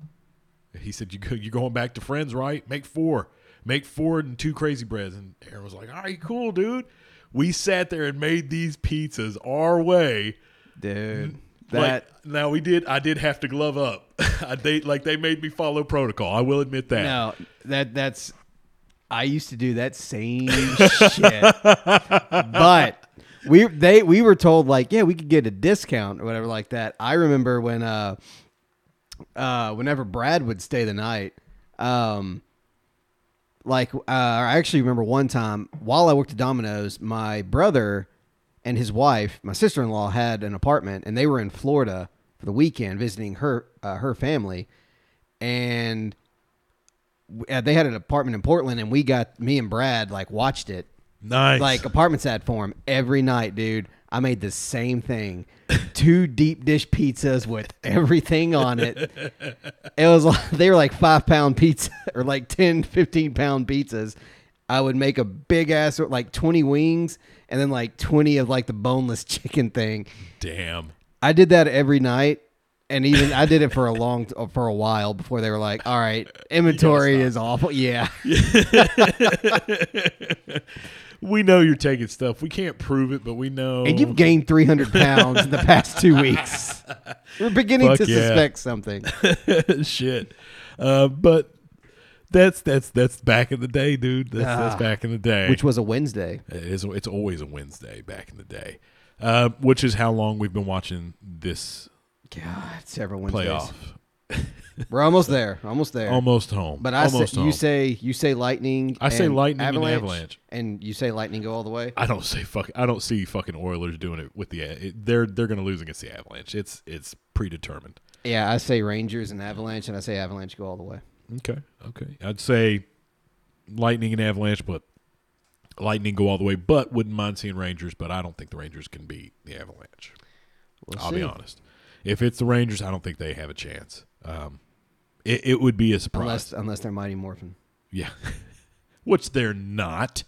He said, you're going back to friends, right? Make 4. Make 4 and 2 crazy breads. And Aaron was like, all right, cool, dude. We sat there and made these pizzas our way. Dude. That like, now we did. I did have to glove up. They made me follow protocol. I will admit that. No, that's. I used to do that same shit, but we were told like, yeah, we could get a discount or whatever like that. I remember when whenever Brad would stay the night, I actually remember one time while I worked at Domino's, my brother and his wife, my sister-in-law, had an apartment, and they were in Florida for the weekend visiting her family, and they had an apartment in Portland, and me and Brad watched it. Nice, apartments ad form every night, dude. I made the same thing, 2 deep dish pizzas with everything on it. It was they were 5-pound pizza or 10, 15-pound pizzas. I would make a big ass 20 wings and then 20 of the boneless chicken thing. Damn. I did that every night, and even I did it for a while before they were like, "All right, inventory is awful." Yeah. We know you're taking stuff. We can't prove it, but we know. And you've gained 300 pounds in the past 2 weeks. We're beginning to suspect something. Shit. But That's back in the day, dude. That's back in the day. Which was a Wednesday. It's always a Wednesday back in the day, which is how long we've been watching this. God, several Wednesdays. Playoff. We're almost there. Almost there. Almost home. But you say lightning. I say lightning and avalanche. And you say lightning go all the way. I don't see fucking Oilers doing it with the. They're going to lose against the Avalanche. It's predetermined. Yeah, I say Rangers and Avalanche, and I say Avalanche go all the way. Okay. I'd say lightning and avalanche, but lightning go all the way, but wouldn't mind seeing Rangers, but I don't think the Rangers can beat the Avalanche. I'll be honest. If it's the Rangers, I don't think they have a chance. It would be a surprise. Unless they're Mighty Morphin. Yeah. Which they're not.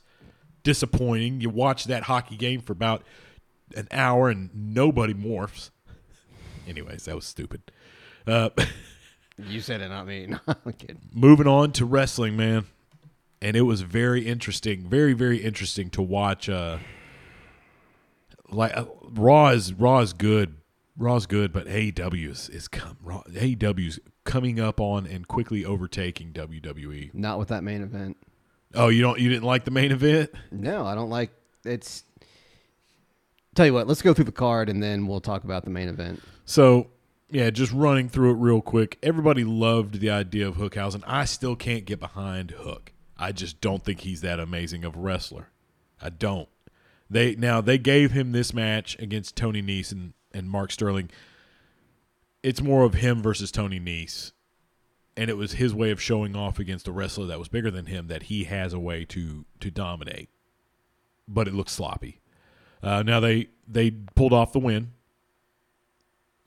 Disappointing. You watch that hockey game for about an hour and nobody morphs. Anyways, that was stupid. You said it, not me. No, I'm kidding. Moving on to wrestling, man. And it was very interesting, very, very interesting to watch. Raw is good. Raw's good, but AEW AEW's coming up on and quickly overtaking WWE. Not with that main event. Oh, you didn't like the main event? No, I don't like it's tell you what, let's go through the card and then we'll talk about the main event. So yeah, just running through it real quick. Everybody loved the idea of Hookhausen. I still can't get behind Hook. I just don't think he's that amazing of a wrestler. I don't. They gave him this match against Tony Nese and Mark Sterling. It's more of him versus Tony Nese. And it was his way of showing off against a wrestler that was bigger than him that he has a way to dominate. But it looked sloppy. Now they pulled off the win.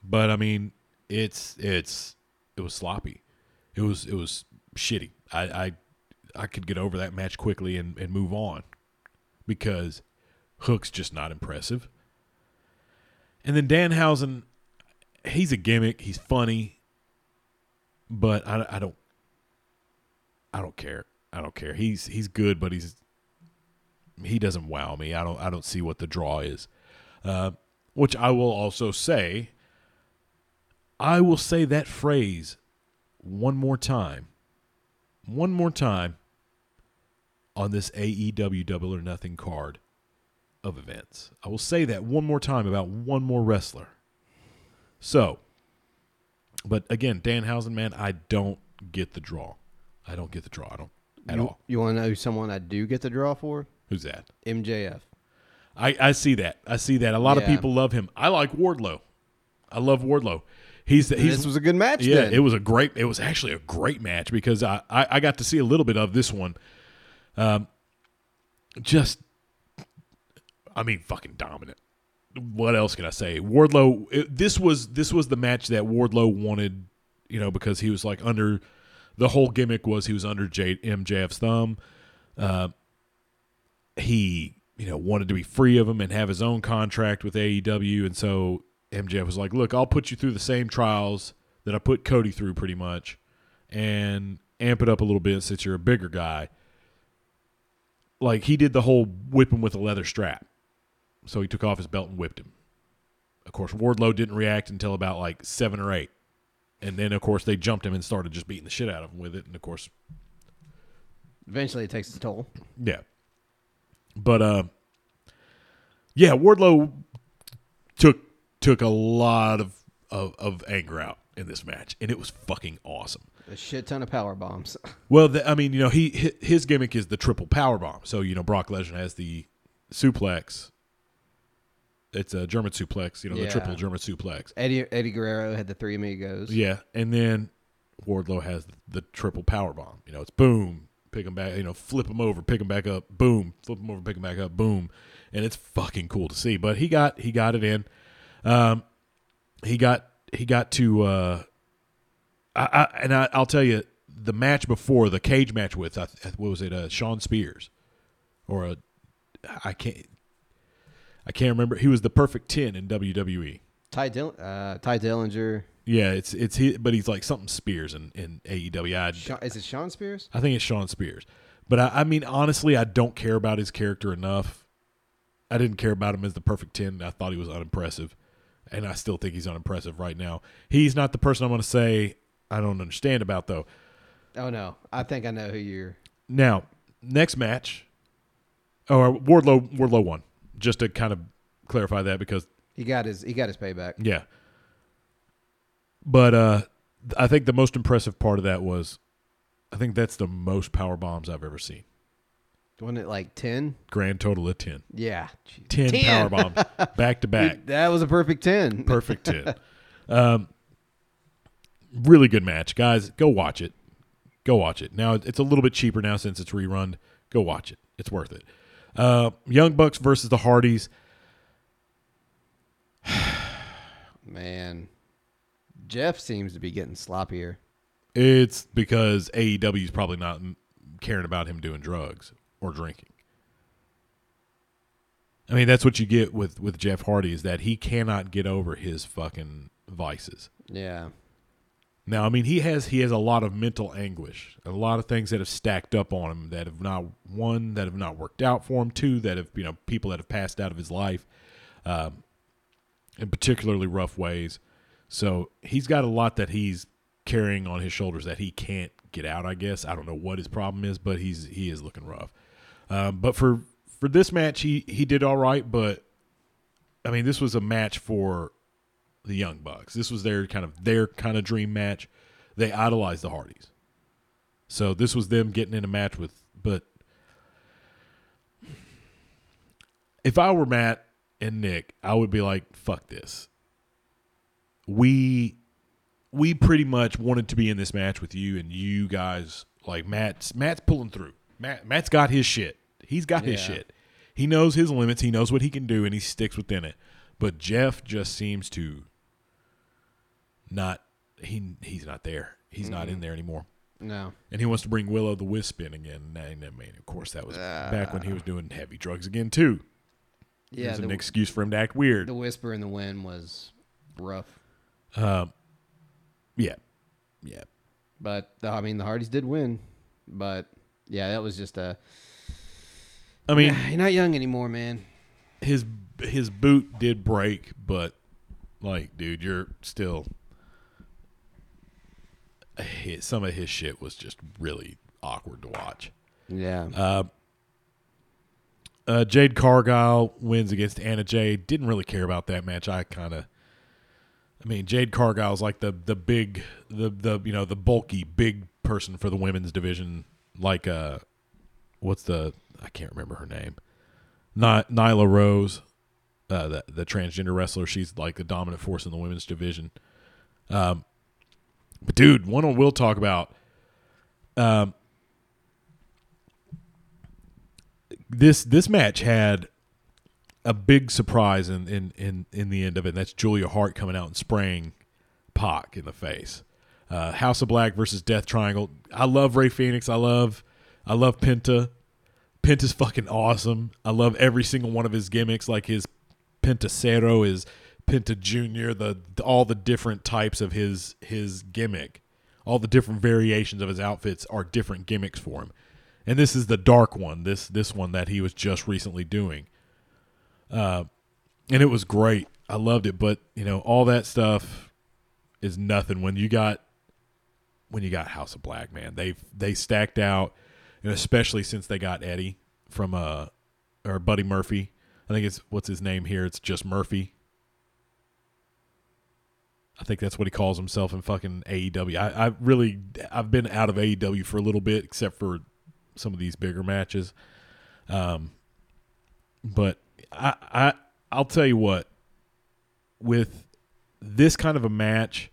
But I mean, it was sloppy. It was shitty. I could get over that match quickly and move on because Hook's just not impressive. And then Danhausen, he's a gimmick. He's funny, but I don't care. I don't care. He's good, but he doesn't wow me. I don't see what the draw is, which I will also say. I will say that phrase one more time. One more time on this AEW Double or Nothing card of events. I will say that one more time about one more wrestler. So, but again, Danhausen, man, I don't get the draw. I don't get the draw. I don't at all. You want to know someone I do get the draw for? Who's that? MJF. I see that. I see that. A lot of people love him. I like Wardlow. I love Wardlow. This was a good match. Yeah, then. It was actually a great match because I got to see a little bit of this one. Fucking dominant. What else can I say? Wardlow. This was the match that Wardlow wanted you know, because he was like under the whole gimmick was he was under MJF's thumb. He, you know, wanted to be free of him and have his own contract with AEW. And so MJF was like, look, I'll put you through the same trials that I put Cody through pretty much and amp it up a little bit since you're a bigger guy. Like, he did the whole whip him with a leather strap. So he took off his belt and whipped him. Of course, Wardlow didn't react until about like 7 or 8. And then, of course, they jumped him and started just beating the shit out of him with it. And, of course, eventually it takes its toll. Yeah. But, yeah, Wardlow took a lot of anger out in this match, and it was fucking awesome. A shit ton of power bombs. Well, I mean, you know, his gimmick is the triple power bomb. So, you know, Brock Lesnar has the suplex. It's a German suplex, you know, yeah. The triple German suplex. Eddie Guerrero had the three amigos. Yeah, and then Wardlow has the triple power bomb. You know, it's boom, pick him back, you know, flip him over, pick him back up, boom, flip him over, pick him back up, boom, and it's fucking cool to see. But he got it in. He got to. I'll tell you the match before the cage match with what was it? Shawn Spears, or I can't remember. He was the perfect 10 in WWE. Ty Dillinger. Yeah, it's he, but he's like something Spears in AEW. Is it Shawn Spears? I think it's Shawn Spears. But I mean, honestly, I don't care about his character enough. I didn't care about him as the perfect 10. I thought he was unimpressive, and I still think he's unimpressive right now. He's not the person I'm going to say I don't understand about, though. Oh no, I think I know who you're. Now, next match. Oh, Wardlow won. Just to kind of clarify that, because he got his payback. Yeah. But I think the most impressive part of that was, I think that's the most power bombs I've ever seen. Wasn't it like 10? Grand total of 10. Yeah. 10 power bombs back to back. That was a perfect 10. Perfect 10. Really good match, guys. Go watch it. Now it's a little bit cheaper now since it's rerun. Go watch it. It's worth it. Young Bucks versus the Hardys. Man, Jeff seems to be getting sloppier. It's because AEW's probably not caring about him doing drugs or drinking. I mean, that's what you get with Jeff Hardy, is that he cannot get over his fucking vices. Yeah. Now, I mean, he has a lot of mental anguish, a lot of things that have stacked up on him that have not, one, that have not worked out for him, two, that have, you know, people that have passed out of his life, in particularly rough ways. So he's got a lot that he's carrying on his shoulders that he can't get out, I guess. I don't know what his problem is, but he is looking rough. But for this match, he did all right, but, I mean, this was a match for the Young Bucks. This was their kind of dream match. They idolized the Hardys. So this was them getting in a match with, but if I were Matt and Nick, I would be like, fuck this. We pretty much wanted to be in this match with you, and you guys, like, Matt's pulling through. Matt's got his shit. He's got his shit. He knows his limits. He knows what he can do, and he sticks within it. But Jeff just seems to not, he's not there. He's not in there anymore. No. And he wants to bring Willow the Wisp in again. And I mean, of course, that was back when he was doing heavy drugs again, too. Yeah. It was an excuse for him to act weird. The Whisper in the Wind was rough. Yeah. Yeah. But, I mean, the Hardys did win. But, yeah, that was just a... I mean... You're not young anymore, man. His boot did break, but, like, dude, you're still... Some of his shit was just really awkward to watch. Yeah. Jade Cargill wins against Anna Jay. Didn't really care about that match. I mean, Jade Cargill is like the big, the you know, the bulky big person for the women's division. Like, I can't remember her name. Not Nyla Rose, the transgender wrestler. She's like the dominant force in the women's division. But, dude, one we'll talk about. This match had a big surprise in the end of it, and that's Julia Hart coming out and spraying Pac in the face. House of Black versus Death Triangle. I love Ray Phoenix. I love Penta. Penta's fucking awesome. I love every single one of his gimmicks, like his Pentacero, his Penta Jr., all the different types of his gimmick. All the different variations of his outfits are different gimmicks for him. And this is the dark one, this one that he was just recently doing. And it was great. I loved it, but you know, all that stuff is nothing when you got House of Black, man. They stacked out, and especially since they got Eddie from or Buddy Murphy. I think it's what's his name here? It's just Murphy. I think that's what he calls himself in fucking AEW. I've been out of AEW for a little bit, except for some of these bigger matches. But I'll tell you what, with this kind of a match,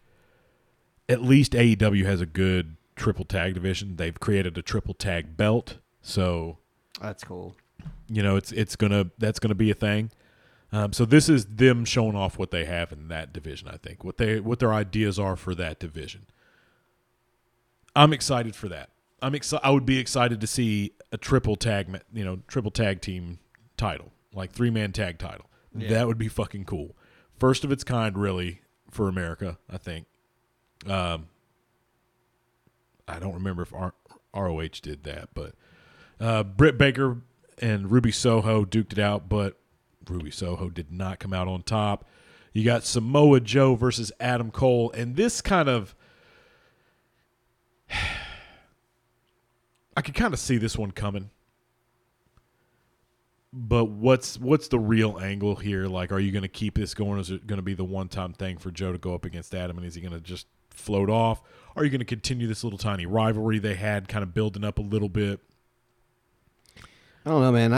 at least AEW has a good triple tag division. They've created a triple tag belt, so that's cool. You know, that's gonna be a thing. So this is them showing off what they have in that division, I think. What their ideas are for that division. I'm excited for that. I would be excited to see a triple tag team title, like 3-man tag title. Yeah. That would be fucking cool. First of its kind, really, for America, I think. I don't remember if ROH did that, but Britt Baker and Ruby Soho duked it out, but Ruby Soho did not come out on top. You got Samoa Joe versus Adam Cole, and this kind of I could kind of see this one coming. But what's the real angle here? Like, are you going to keep this going? Is it going to be the one-time thing for Joe to go up against Adam, and is he going to just float off? Are you going to continue this little tiny rivalry they had, kind of building up a little bit? I don't know, man.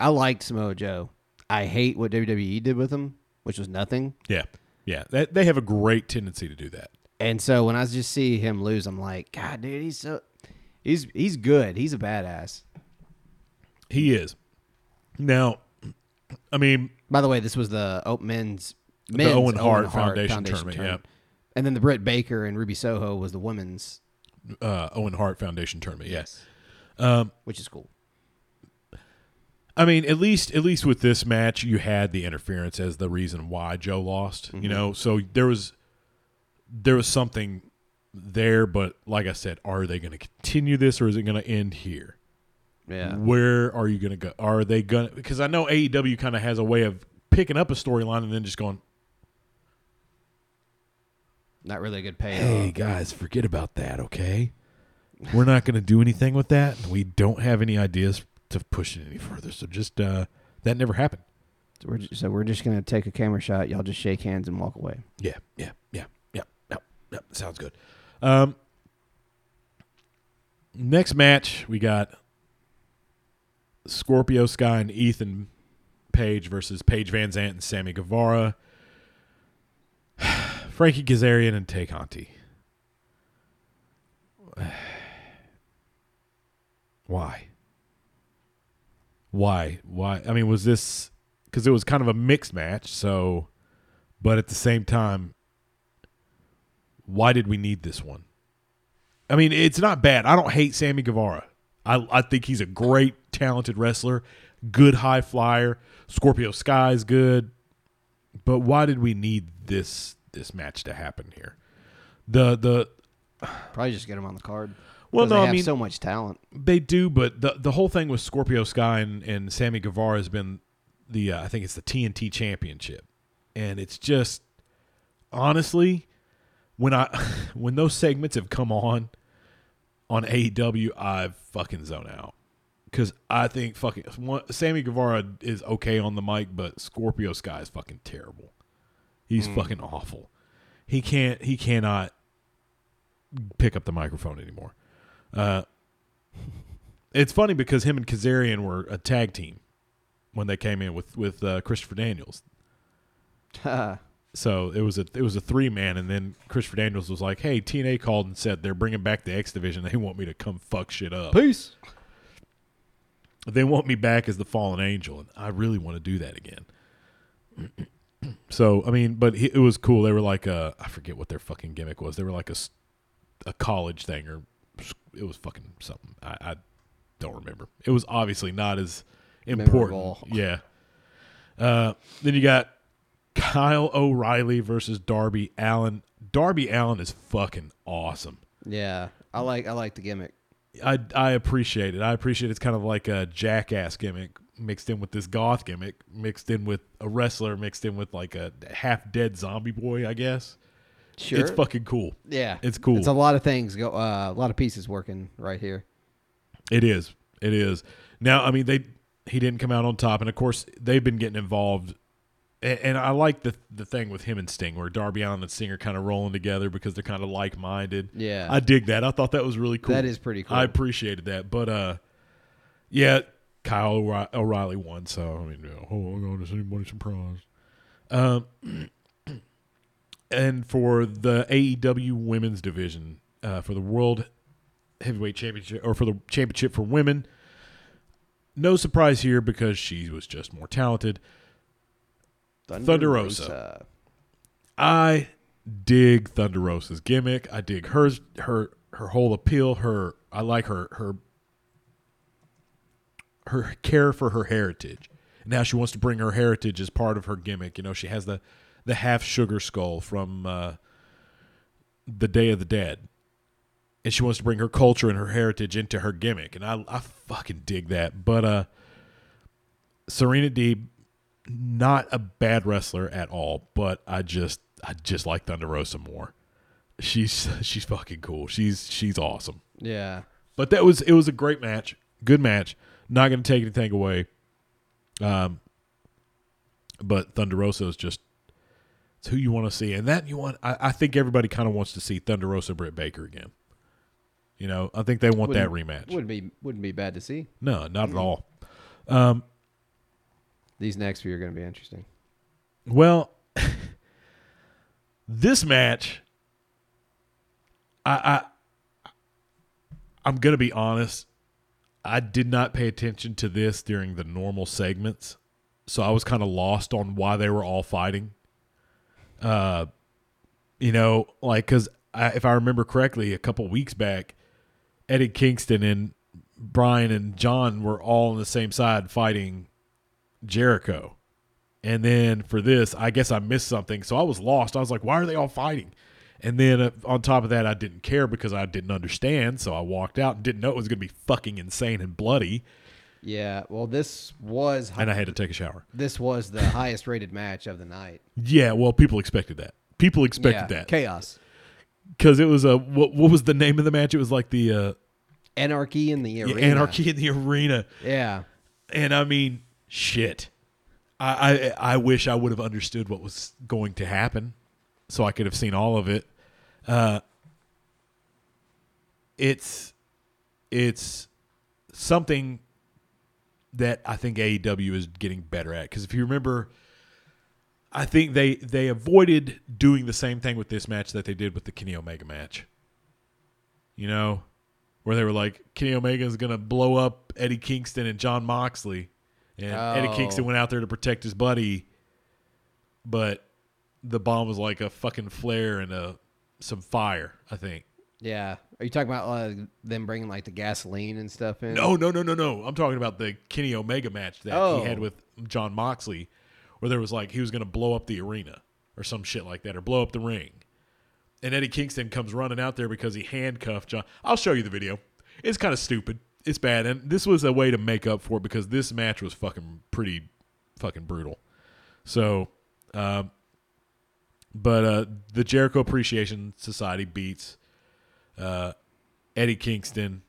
I liked Samoa Joe. I hate what WWE did with him, which was nothing. Yeah. They have a great tendency to do that. And so when I just see him lose, I'm like, God, dude, he's good. He's a badass. He is. Now, I mean, by the way, this was the men's Owen Hart Foundation tournament. Yeah. And then the Britt Baker and Ruby Soho was the women's Owen Hart Foundation tournament. Yes. Which is cool. I mean, at least with this match, you had the interference as the reason why Joe lost. Mm-hmm. You know, so there was something there, but like I said, are they going to continue this, or is it going to end here? Yeah, where are you going to go? Are they going? Because I know AEW kind of has a way of picking up a storyline and then just going, not really a good payoff. Hey guys, forget about that. Okay, we're not going to do anything with that. We don't have any ideas to push it any further, so just that never happened. So we're just gonna take a camera shot. Y'all just shake hands and walk away. Yeah. No, sounds good. Next match, we got Scorpio Sky and Ethan Page versus Paige VanZant and Sammy Guevara, Frankie Kazarian and Tay Conti. Why? I mean, was this because it was kind of a mixed match? So, but at the same time, why did we need this one? I mean, it's not bad. I don't hate Sammy Guevara. I think he's a great, talented wrestler, good high flyer. Scorpio Sky's good, but why did we need this match to happen here? The probably just get him on the card. Well, no, I mean, so much talent. They do, but the whole thing with Scorpio Sky and Sammy Guevara has been the I think it's the TNT Championship, and it's just honestly when those segments have come on AEW, I fucking zone out because I think fucking Sammy Guevara is okay on the mic, but Scorpio Sky is fucking terrible. He's fucking awful. He cannot pick up the microphone anymore. It's funny because him and Kazarian were a tag team when they came in with Christopher Daniels. So it was a 3-man, and then Christopher Daniels was like, "Hey, TNA called and said they're bringing back the X Division. They want me to come fuck shit up. Peace. They want me back as the Fallen Angel, and I really want to do that again." So, I mean, but it was cool. They were like a, I forget what their fucking gimmick was. They were like a college thing, or it was fucking something. I don't remember. It was obviously not as important. Yeah. Then you got Kyle O'Reilly versus Darby Allin. Darby Allin is fucking awesome. Yeah. I like the gimmick. I appreciate it. I appreciate it's kind of like a Jackass gimmick mixed in with this goth gimmick, mixed in with a wrestler, mixed in with like a half-dead zombie boy, I guess. Sure. It's fucking cool. Yeah. It's cool. It's a lot of things, a lot of pieces working right here. It is. It is. Now, I mean, he didn't come out on top, and of course, they've been getting involved. And I like the thing with him and Sting, where Darby Allin and Sting are kind of rolling together because they're kind of like-minded. Yeah. I dig that. I thought that was really cool. That is pretty cool. I appreciated that. But, yeah, Kyle O'Reilly won, so, I mean, oh, my God, is anybody surprised? And for the AEW women's division, for the World Heavyweight Championship, or for the championship for women, no surprise here because she was just more talented. Thunder Rosa. I dig Thunder Rosa's gimmick. I dig hers, her whole appeal. I like her care for her heritage. Now she wants to bring her heritage as part of her gimmick. You know, she has the half sugar skull from the Day of the Dead, and she wants to bring her culture and her heritage into her gimmick. And I fucking dig that. But Serena Deeb, not a bad wrestler at all, but I just like Thunder Rosa more. She's fucking cool. She's awesome. Yeah. But it was a great match. Good match. Not going to take anything away. But Thunder Rosa is just, it's who you want to see. And that you want, I think everybody kind of wants to see Thunder Rosa Britt Baker again. You know, I think they want that rematch. Wouldn't be bad to see. No, not at all. These next few are going to be interesting. Well, this match, I'm going to be honest. I did not pay attention to this during the normal segments, so I was kind of lost on why they were all fighting. You know, like, because if I remember correctly, a couple weeks back, Eddie Kingston and Brian and John were all on the same side fighting Jericho. And then for this, I guess I missed something, so I was lost. I was like, why are they all fighting? And then on top of that, I didn't care because I didn't understand, so I walked out and didn't know it was going to be fucking insane and bloody. Yeah, well, this was... And I had to take a shower. This was the highest rated match of the night. Yeah, well, people expected that. People expected that. Chaos. Because it was a... What was the name of the match? It was like the... Anarchy in the Arena. Yeah, Anarchy in the Arena. Yeah. And I mean... Shit. I wish I would have understood what was going to happen so I could have seen all of it. It's something that I think AEW is getting better at. Because if you remember, I think they avoided doing the same thing with this match that they did with the Kenny Omega match. You know, where they were like, Kenny Omega is going to blow up Eddie Kingston and John Moxley. And Eddie Kingston went out there to protect his buddy, but the bomb was like a fucking flare and some fire, I think. Yeah. Are you talking about them bringing like the gasoline and stuff in? No. I'm talking about the Kenny Omega match that he had with John Moxley, where there was like he was going to blow up the arena or some shit like that, or blow up the ring. And Eddie Kingston comes running out there because he handcuffed John. I'll show you the video. It's kind of stupid. It's bad, and this was a way to make up for it because this match was fucking pretty fucking brutal. So, but the Jericho Appreciation Society beats Eddie Kingston,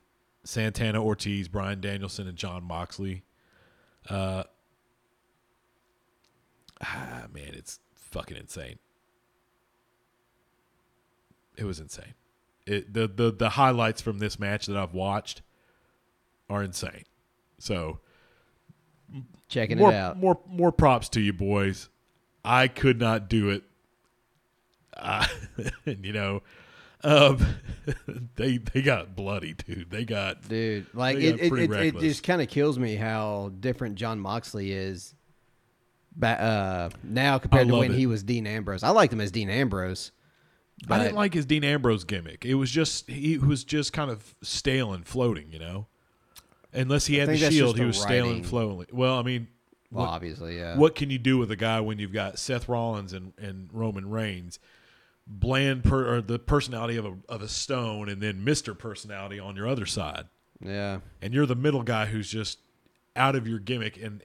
Santana Ortiz, Bryan Danielson, and John Moxley. Man, it's fucking insane. It was insane. The highlights from this match that I've watched are insane. So checking it out. More props to you boys. I could not do it. You know, they got bloody, dude. Dude, like it just kind of kills me how different John Moxley is now compared to when he was Dean Ambrose. I liked him as Dean Ambrose. I didn't like his Dean Ambrose gimmick. It was just he was just kind of stale and floating, you know. Unless he had the shield, he was stale and floating. Well, I mean, well, obviously, yeah. What can you do with a guy when you've got Seth Rollins and Roman Reigns, bland or the personality of a stone, and then Mr. Personality on your other side? Yeah, and you're the middle guy who's just out of your gimmick, and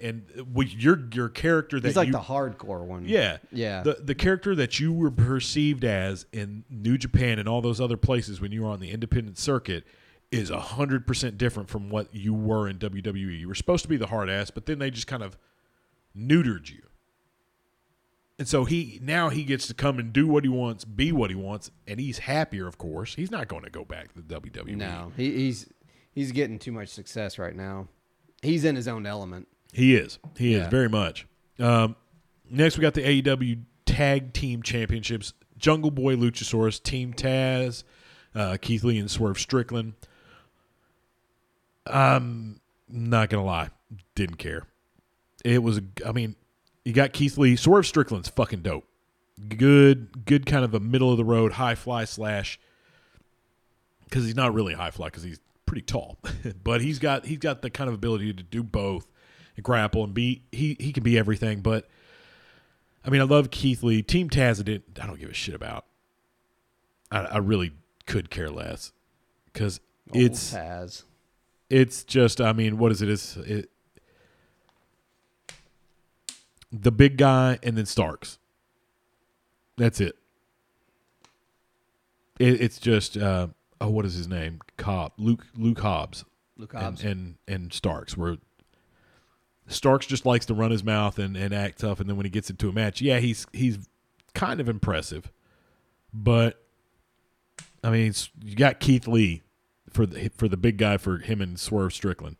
your character that he's like the hardcore one. Yeah, yeah. The character that you were perceived as in New Japan and all those other places when you were on the independent circuit is 100% different from what you were in WWE. You were supposed to be the hard ass, but then they just kind of neutered you. And so he gets to come and do what he wants, be what he wants, and he's happier. Of course, he's not going to go back to the WWE. No, he's getting too much success right now. He's in his own element. He is. He is very much. Next, we got the AEW Tag Team Championships. Jungle Boy, Luchasaurus, Team Taz, Keith Lee, and Swerve Strickland. I'm not going to lie. Didn't care. It was, I mean, you got Keith Lee. Swerve Strickland's fucking dope. Good kind of a middle-of-the-road high fly slash, because he's not really high fly because he's pretty tall, but he's got the kind of ability to do both and grapple and be he can be everything. But I mean, I love Keith Lee. Team Taz, I don't give a shit about. I really could care less because it's just, I mean, what is it? It's the big guy and then Starks. That's it. It's just. What is his name? Luke Hobbs. Luke Hobbs. And Starks, where Starks just likes to run his mouth and act tough, and then when he gets into a match, yeah, he's kind of impressive. But I mean, you got Keith Lee for the big guy for him and Swerve Strickland.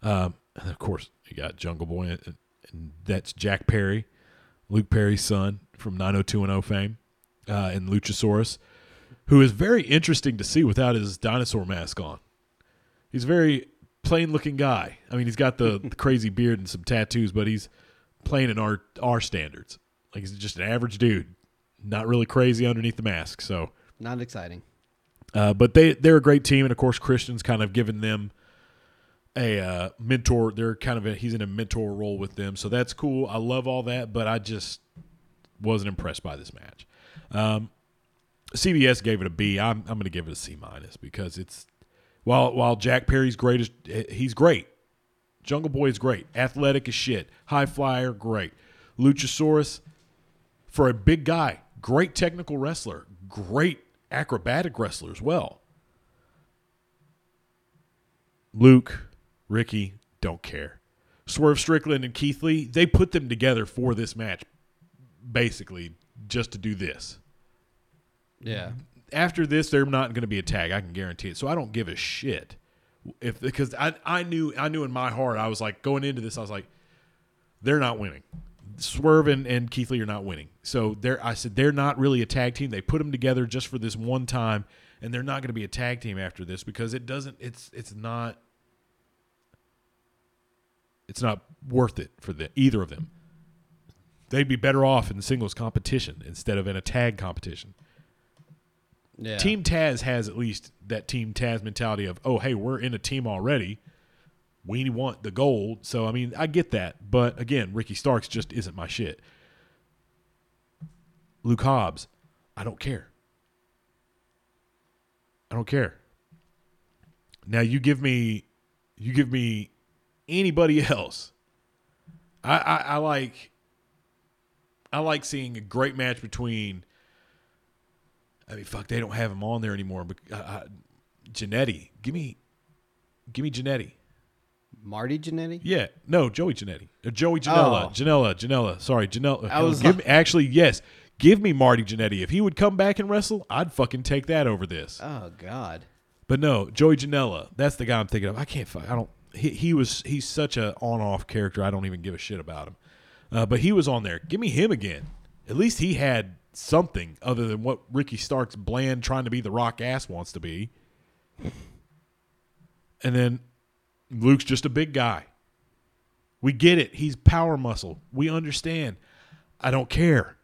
And of course, you got Jungle Boy, and that's Jack Perry, Luke Perry's son from 90210 fame, and Luchasaurus, who is very interesting to see without his dinosaur mask on. He's a very plain-looking guy. I mean, he's got the crazy beard and some tattoos, but he's playing in our standards. Like, he's just an average dude, not really crazy underneath the mask. So not exciting. But they're a great team, and of course, Christian's kind of given them a mentor. They're kind of he's in a mentor role with them, so that's cool. I love all that, but I just wasn't impressed by this match. CBS gave it a B. I'm going to give it a C- because it's while Jack Perry's great, he's great. Jungle Boy is great, athletic as shit, high flyer, great. Luchasaurus, for a big guy, great technical wrestler, great acrobatic wrestler as well. Luke, Ricky, don't care. Swerve Strickland and Keith Lee, they put them together for this match, basically just to do this. Yeah. After this, they're not going to be a tag. I can guarantee it. So I don't give a shit because I knew in my heart, I was like, going into this, I was like, they're not winning. Swerve and Keith Lee are not winning. So I said they're not really a tag team. They put them together just for this one time, and they're not going to be a tag team after this because it's not worth it for either of them. They'd be better off in singles competition instead of in a tag competition. Yeah. Team Taz has at least that Team Taz mentality of, oh, hey, we're in a team already. We want the gold. So, I mean, I get that. But, again, Ricky Starks just isn't my shit. Luke Hobbs, I don't care. I don't care. Now, you give me anybody else. I like seeing a great match between – I mean, fuck, they don't have him on there anymore. But Jannetty, give me Jannetty. Marty Jannetty? Yeah, no, Joey Jannetty. Joey Janela, Janela. Sorry, Janela. Give me Marty Jannetty. If he would come back and wrestle, I'd fucking take that over this. Oh God. But no, Joey Janela. That's the guy I'm thinking of. I can't. I don't. He's such a on-off character. I don't even give a shit about him. But he was on there. Give me him again. At least he had something other than what Ricky Stark's bland trying to be the rock ass wants to be. And then Luke's just a big guy. We get it. He's power muscle. We understand. I don't care.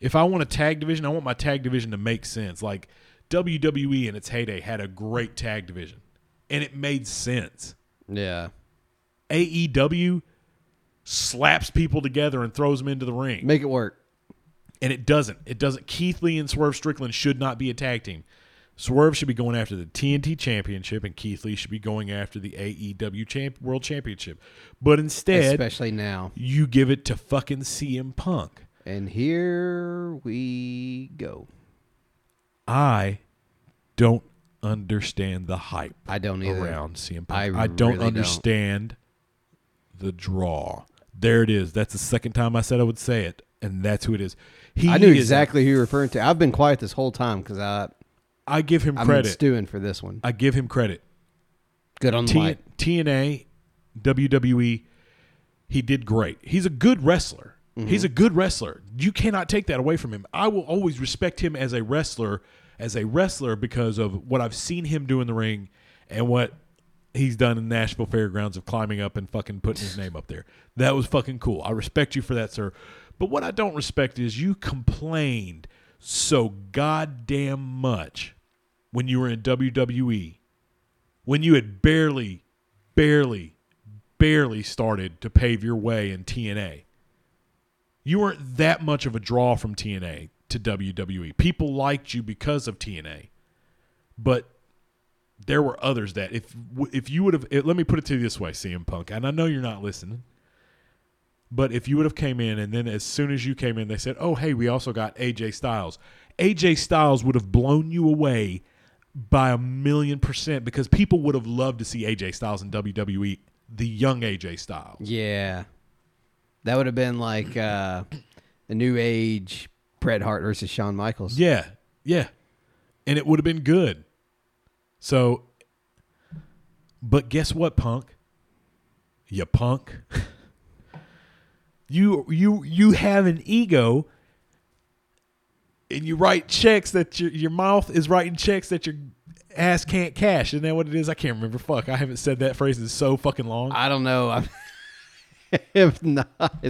If I want a tag division, I want my tag division to make sense. Like WWE in its heyday had a great tag division, and it made sense. Yeah. AEW slaps people together and throws them into the ring. Make it work. And it doesn't. It doesn't. Keith Lee and Swerve Strickland should not be a tag team. Swerve should be going after the TNT Championship, and Keith Lee should be going after the AEW World Championship. But instead, especially now, you give it to fucking CM Punk. And here we go. I don't understand the hype. I don't either. Around CM Punk. I really don't understand the draw. There it is. That's the second time I said I would say it, and that's who it is. I knew exactly who you're referring to. I've been quiet this whole time because I give him credit. I'm stewing for this one. I give him credit. Good on the mic. TNA, WWE, he did great. He's a good wrestler. Mm-hmm. He's a good wrestler. You cannot take that away from him. I will always respect him as a wrestler, because of what I've seen him do in the ring and what he's done in Nashville Fairgrounds of climbing up and fucking putting his name up there. That was fucking cool. I respect you for that, sir. But what I don't respect is you complained so goddamn much when you were in WWE, when you had barely started to pave your way in TNA. You weren't that much of a draw from TNA to WWE. People liked you because of TNA, but there were others that if you would have, let me put it to you this way, CM Punk, and I know you're not listening, but if you would have came in and then as soon as you came in, they said, oh, hey, we also got AJ Styles. AJ Styles would have blown you away by 1,000,000% because people would have loved to see AJ Styles in WWE, the young AJ Styles. Yeah. That would have been like the new age Bret Hart versus Shawn Michaels. Yeah. Yeah. And it would have been good. So, but guess what, Punk? You punk. You have an ego, and you write checks that your mouth is writing checks that your ass can't cash. Isn't that what it is? I can't remember. Fuck, I haven't said that phrase in so fucking long. I don't know. If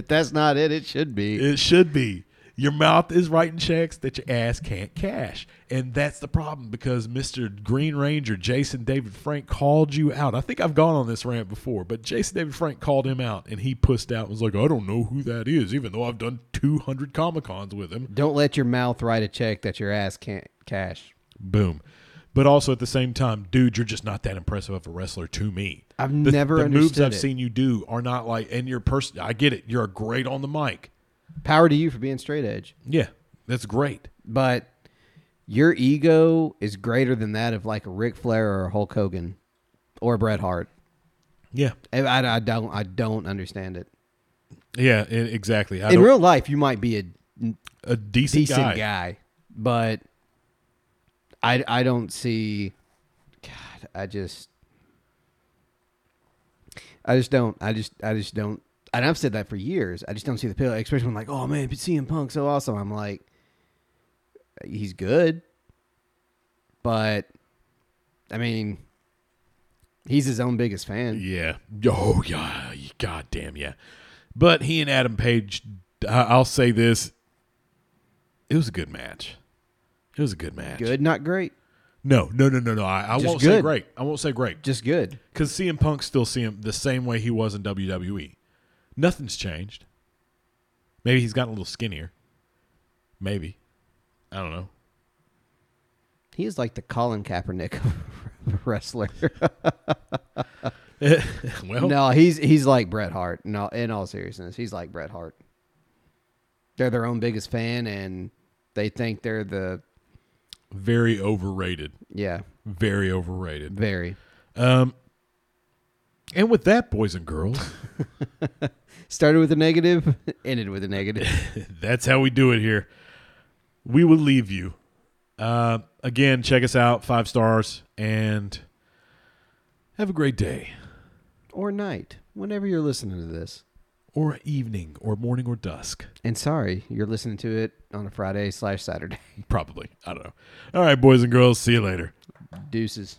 that's not it, it should be. It should be. Your mouth is writing checks that your ass can't cash, and that's the problem because Mr. Green Ranger Jason David Frank called you out. I think I've gone on this rant before, but Jason David Frank called him out, and he pussed out and was like, "I don't know who that is," even though I've done 200 Comic-Cons with him. Don't let your mouth write a check that your ass can't cash. Boom. But also at the same time, dude, you're just not that impressive of a wrestler to me. I've never understood the moves I've seen you do are not like, and your person. I get it. You're great on the mic. Power to you for being straight edge. Yeah, that's great. But your ego is greater than that of like a Ric Flair or a Hulk Hogan or Bret Hart. Yeah, I don't understand it. Yeah, exactly. In real life, you might be a decent guy, but. I don't see, God, I just don't, and I've said that for years. I just don't see the appeal, especially when like, oh man, CM Punk's so awesome. I'm like, he's good, but I mean, he's his own biggest fan. Yeah. Oh yeah. God damn. Yeah. But he and Adam Page, I'll say this. It was a good match. It was a good match. Good, not great. No. I won't say great. Just good. Because CM Punk's still the same way he was in WWE. Nothing's changed. Maybe he's gotten a little skinnier. Maybe. I don't know. He is like the Colin Kaepernick wrestler. Well, no, he's like Bret Hart. No, in all seriousness, he's like Bret Hart. They're their own biggest fan, and they think they're the... Very overrated. Yeah. Very overrated. Very. And with that, boys and girls. Started with a negative, ended with a negative. That's how we do it here. We will leave you. Again, check us out, 5 stars, and have a great day. Or night, whenever you're listening to this. Or evening, or morning, or dusk. And sorry, you're listening to it on a Friday / Saturday. Probably. I don't know. All right, boys and girls, see you later. Deuces.